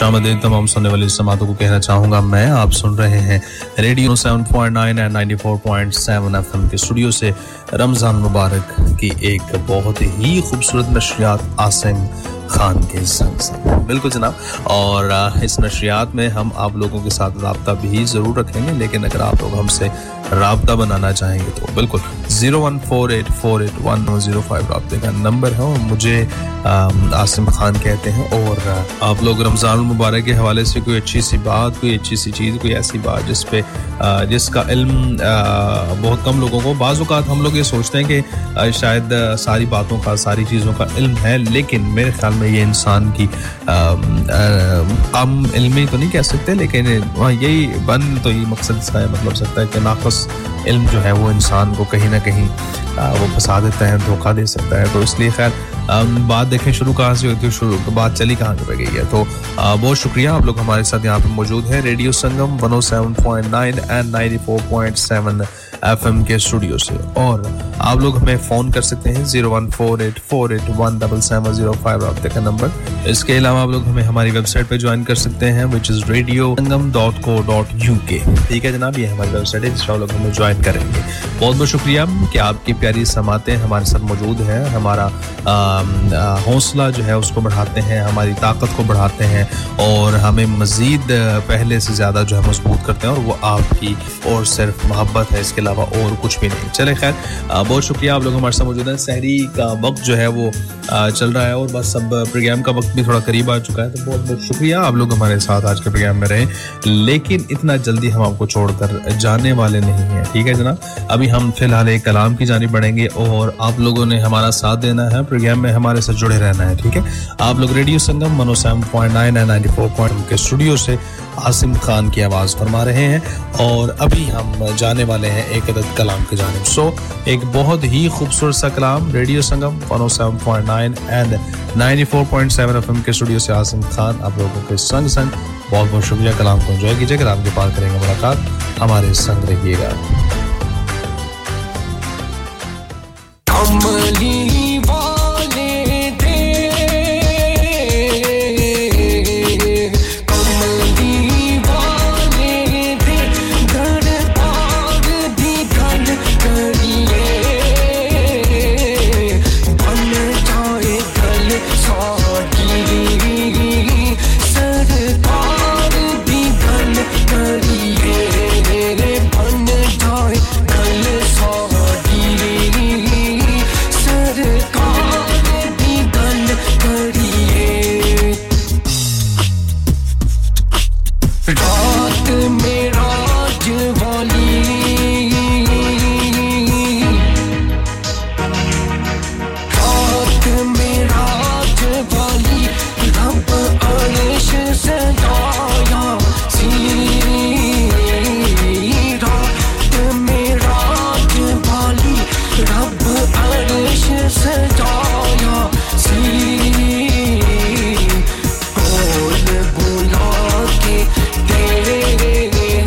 खुशामदीद तमाम सुनने वाले समातों को कहना चाहूंगा मैं आप सुन रहे हैं रेडियो seven point nine और ninety-four point seven एफएम के स्टूडियो से रमजान मुबारक की एक बहुत ही खूबसूरत नशरियात आसिम खान के संग से बिल्कुल जनाब और इस नशरियात में हम आप लोगों के साथ राब्ता भी जरूर रखेंगे लेकिन अगर आप लोग हमसे राब्ता बनाना चाहेंगे तो बिल्कुल zero one four eight four eight one zero zero five राब्ते का नंबर है और मुझे आसिम खान कहते हैं और आप लोग रमजान मुबारक के हवाले से कोई अच्छी सी बात कोई अच्छी सी चीज कोई ऐसी बात जिस पे जिसका इल्म बहुत कम लोगों को बाज़ औक़ात हम लोग ये सोचते हैं कि शायद सारी बातों का सारी चीज़ों का इल्म है लेकिन मेरे ख्याल में ये इंसान की कम इल्मी तो नहीं कह सकते लेकिन यही बन तो ये मकसद इसका है मतलब सकता है कि नाकस इल्म जो है वो इंसान को कहीं ना कहीं वो फंसा देता है धोखा दे सकता है तो इसलिए खैर बात देखें शुरू कहाँ से होती है शुरू तो बात चली कहाँ पे गई है तो बहुत शुक्रिया आप लोग हमारे साथ यहाँ पे मौजूद हैं radio Sangam one oh seven point nine and ninety-four point seven FM के स्टूडियो से और आप लोग हमें फोन कर सकते हैं zero one four eight four eight one seven seven zero five आपके का नंबर इसके अलावा आप लोग हमें हमारी वेबसाइट पे ज्वाइन कर सकते हैं which is radio sangam dot co dot u k ठीक है जनाब ये हमारी वेबसाइट है जिससे आप लोग हमें ज्वाइन करेंगे बहुत-बहुत शुक्रिया कि आपकी प्यारी समातें हमारे साथ मौजूद हैं हमारा हौसला जो है उसको बढ़ाते हैं हमारी ताकत को बढ़ाते हैं और हमें मज़ीद पहले से ज्यादा जो है मजबूत करते हैं और वो आपकी और सिर्फ मोहब्बत है इसके अलावा और कुछ भी नहीं चले खैर बहुत शुक्रिया आप लोग हमारे साथ मौजूद हैं सहरी का वक्त जो है वो चल रहा है और बस सब प्रोग्राम का वक्त भी थोड़ा करीब आ चुका है तो बहुत-बहुत शुक्रिया आप लोग हमारे साथ आज के प्रोग्राम में रहे लेकिन इतना जल्दी हम आपको छोड़कर जाने वाले नहीं हैं ठीक है जनाब अभी हम फिलहाल एक कलाम की जानिब बढ़ेंगे और आप लोगों ने हमारा साथ देना है प्रोग्राम में हमारे साथ जुड़े रहना है ठीक है आप लोग radio Sangam one oh seven point nine and ninety-four point one के स्टूडियो से आसिम खान की आवाज फरमा रहे हैं और अभी हम जाने वाले हैं एक अदद कलाम की जानिब सो एक बहुत ही खूबसूरत सा कलाम radio Sangam one oh seven point nine and ninety-four point seven FM के स्टूडियो से आसिम खान आप लोगों के संग संग बहुत-बहुत शुक्रिया कलाम को एंजॉय कीजिए कलाम के पार करेंगे मुलाकात हमारे संग रहिएगा अमली Hey, hey, hey.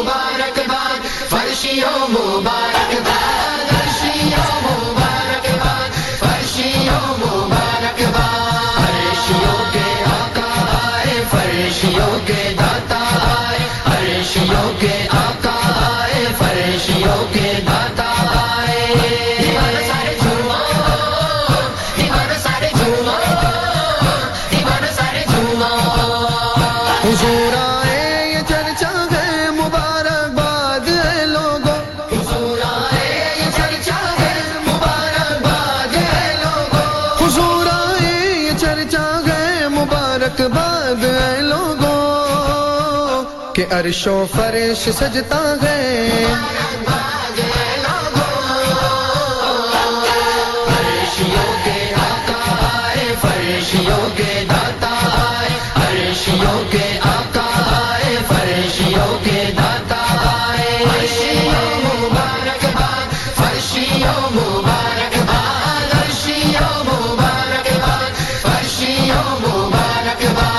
मुबारकबाद फरशियों मुबारकबाद फरशियों मुबारकबाद फरशियों मुबारकबाद फरशियों के आका आए फरशियों के दाता आए फरशियों के आका आए फरशियों के दाता आए अर्शो फरिश सजता है मुबारकबाद है लोगों फरिशियों के आका आए फरिशियों के दाता आए फरिशियों के आका आए फरिशियों के दाता आए फरिशियों मुबारकबाद फरिशियों मुबारकबाद फरिशियों मुबारकबाद फरिशियों मुबारकबाद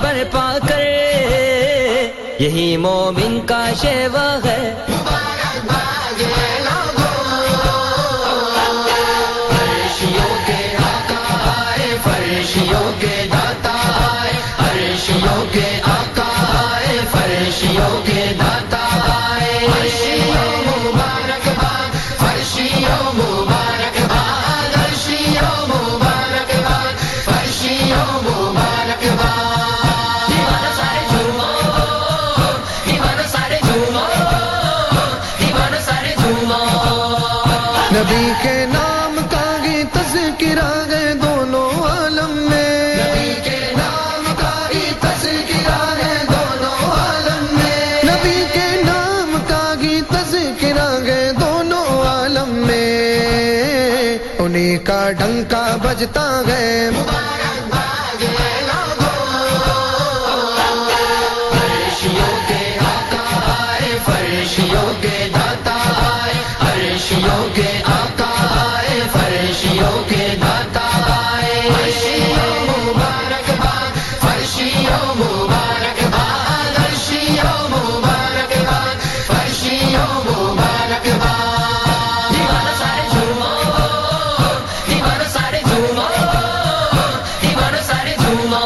बरपा कर यही मोमिन का शेवा है मुबारकबाद है लोगों फरिश्तों के आका आए फरिश्तों के दाता आए फरिश्तों के आका आए फरिश्तों के दाता आए फरिश्तों मुबारकबाद फरिश्तों मुबारकबाद फरिश्तों मुबारकबाद फरिश्तों मुबारकबाद नबी के नाम का ही तज़किरा है दोनों आलम में नबी के नाम का ही तज़किरा है दोनों आलम में नबी के नाम का ही तज़किरा है दोनों आलम में उन्हीं का डंका बजता है मुबारकबाद है लोगों फरिश्तों के आका आए फरिश्तों के दाता आए फरिश्तों के आका आए फरिश्तों के दाता आए फरिश्तों मुबारकबाद फरिश्तों मुबारकबाद फरिश्तों मुबारकबाद फरिश्तों मुबारकबाद दीवाना सारे झूमो दीवाना सारे झूमो दीवाना सारे झूमो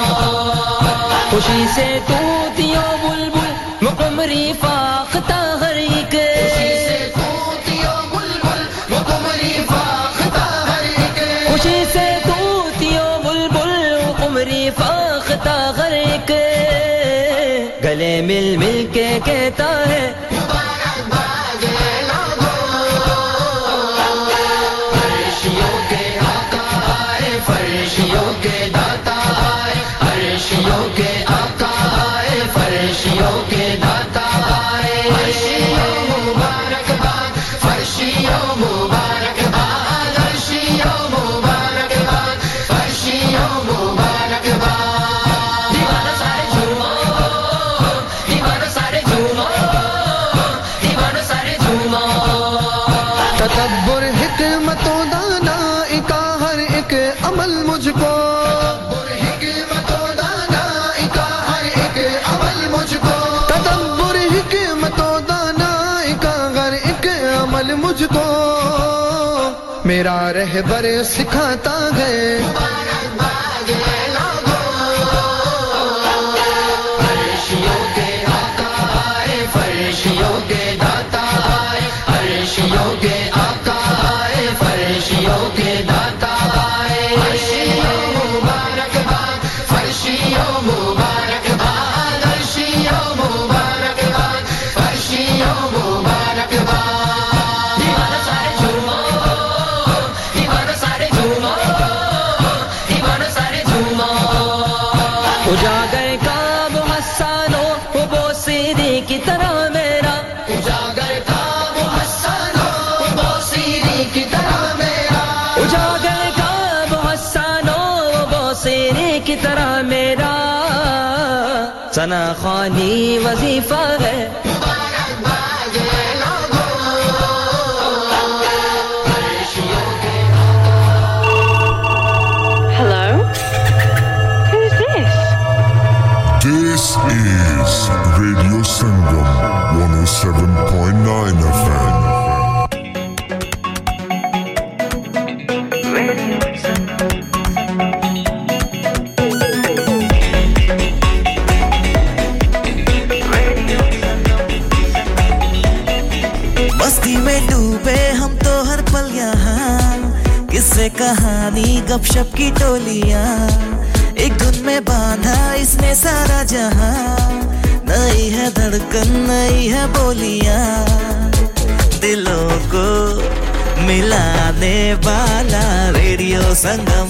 खुशी से तूतियों बुलबुल मुकम्मरी फाख्ता हर एक गले मिल मिल के कहता है मुबारकबाद है लोगों फरिश्तों के आका आए फरिश्तों के दाता आए फरिश्तों के आका आए फरिश्तों के दाता आए फरिश्तों मुबारकबाद फरिश्तों मुबारकबाद फरिश्तों मुबारकबाद फरिश्तों मुबारकबाद तदब्बुर हिकमतों दानाई का हर एक अमल मुझको तदब्बुर हिकमतों दानाई का हर एक अमल मुझको तदब्बुर हिकमतों दानाई का हर एक अमल मुझको मेरा रहबर सिखाता है मुबारकबाद है लोगों फरिश्तों के आका आए फरिश्तों के दाता आए फरिश्तों के आका आए फरिश्तों के दाता आए फरिश्तों मुबारकबाद फरिश्तों मुबारकबाद फरिश्तों मुबारकबाद फरिश्तों मुबारकबाद दीवाना सारे झूमो दीवाना सारे झूमो दीवाना सारे झूमो उजागर का मस्तानो वो बोसीरी की तरह मेरा उजागर का की तरह मेरा उजागर का वो हसानो की तरह मेरा सना खानी वजीफा है This is Radio Sangam one oh seven point nine F M. मस्ती में डूबे हम तो हर पल यहाँ किससे कहानी गपशप की टोलियाँ एक धुन में बांधा इसने सारा जहां नई है धड़कन नई है बोलियां दिलों को मिलाने वाला रेडियो संगम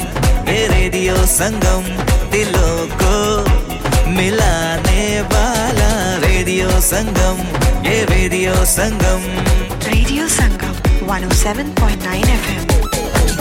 ये रेडियो संगम दिलों को मिलाने वाला रेडियो संगम ये radio Sangam radio Sangam one oh seven point nine F M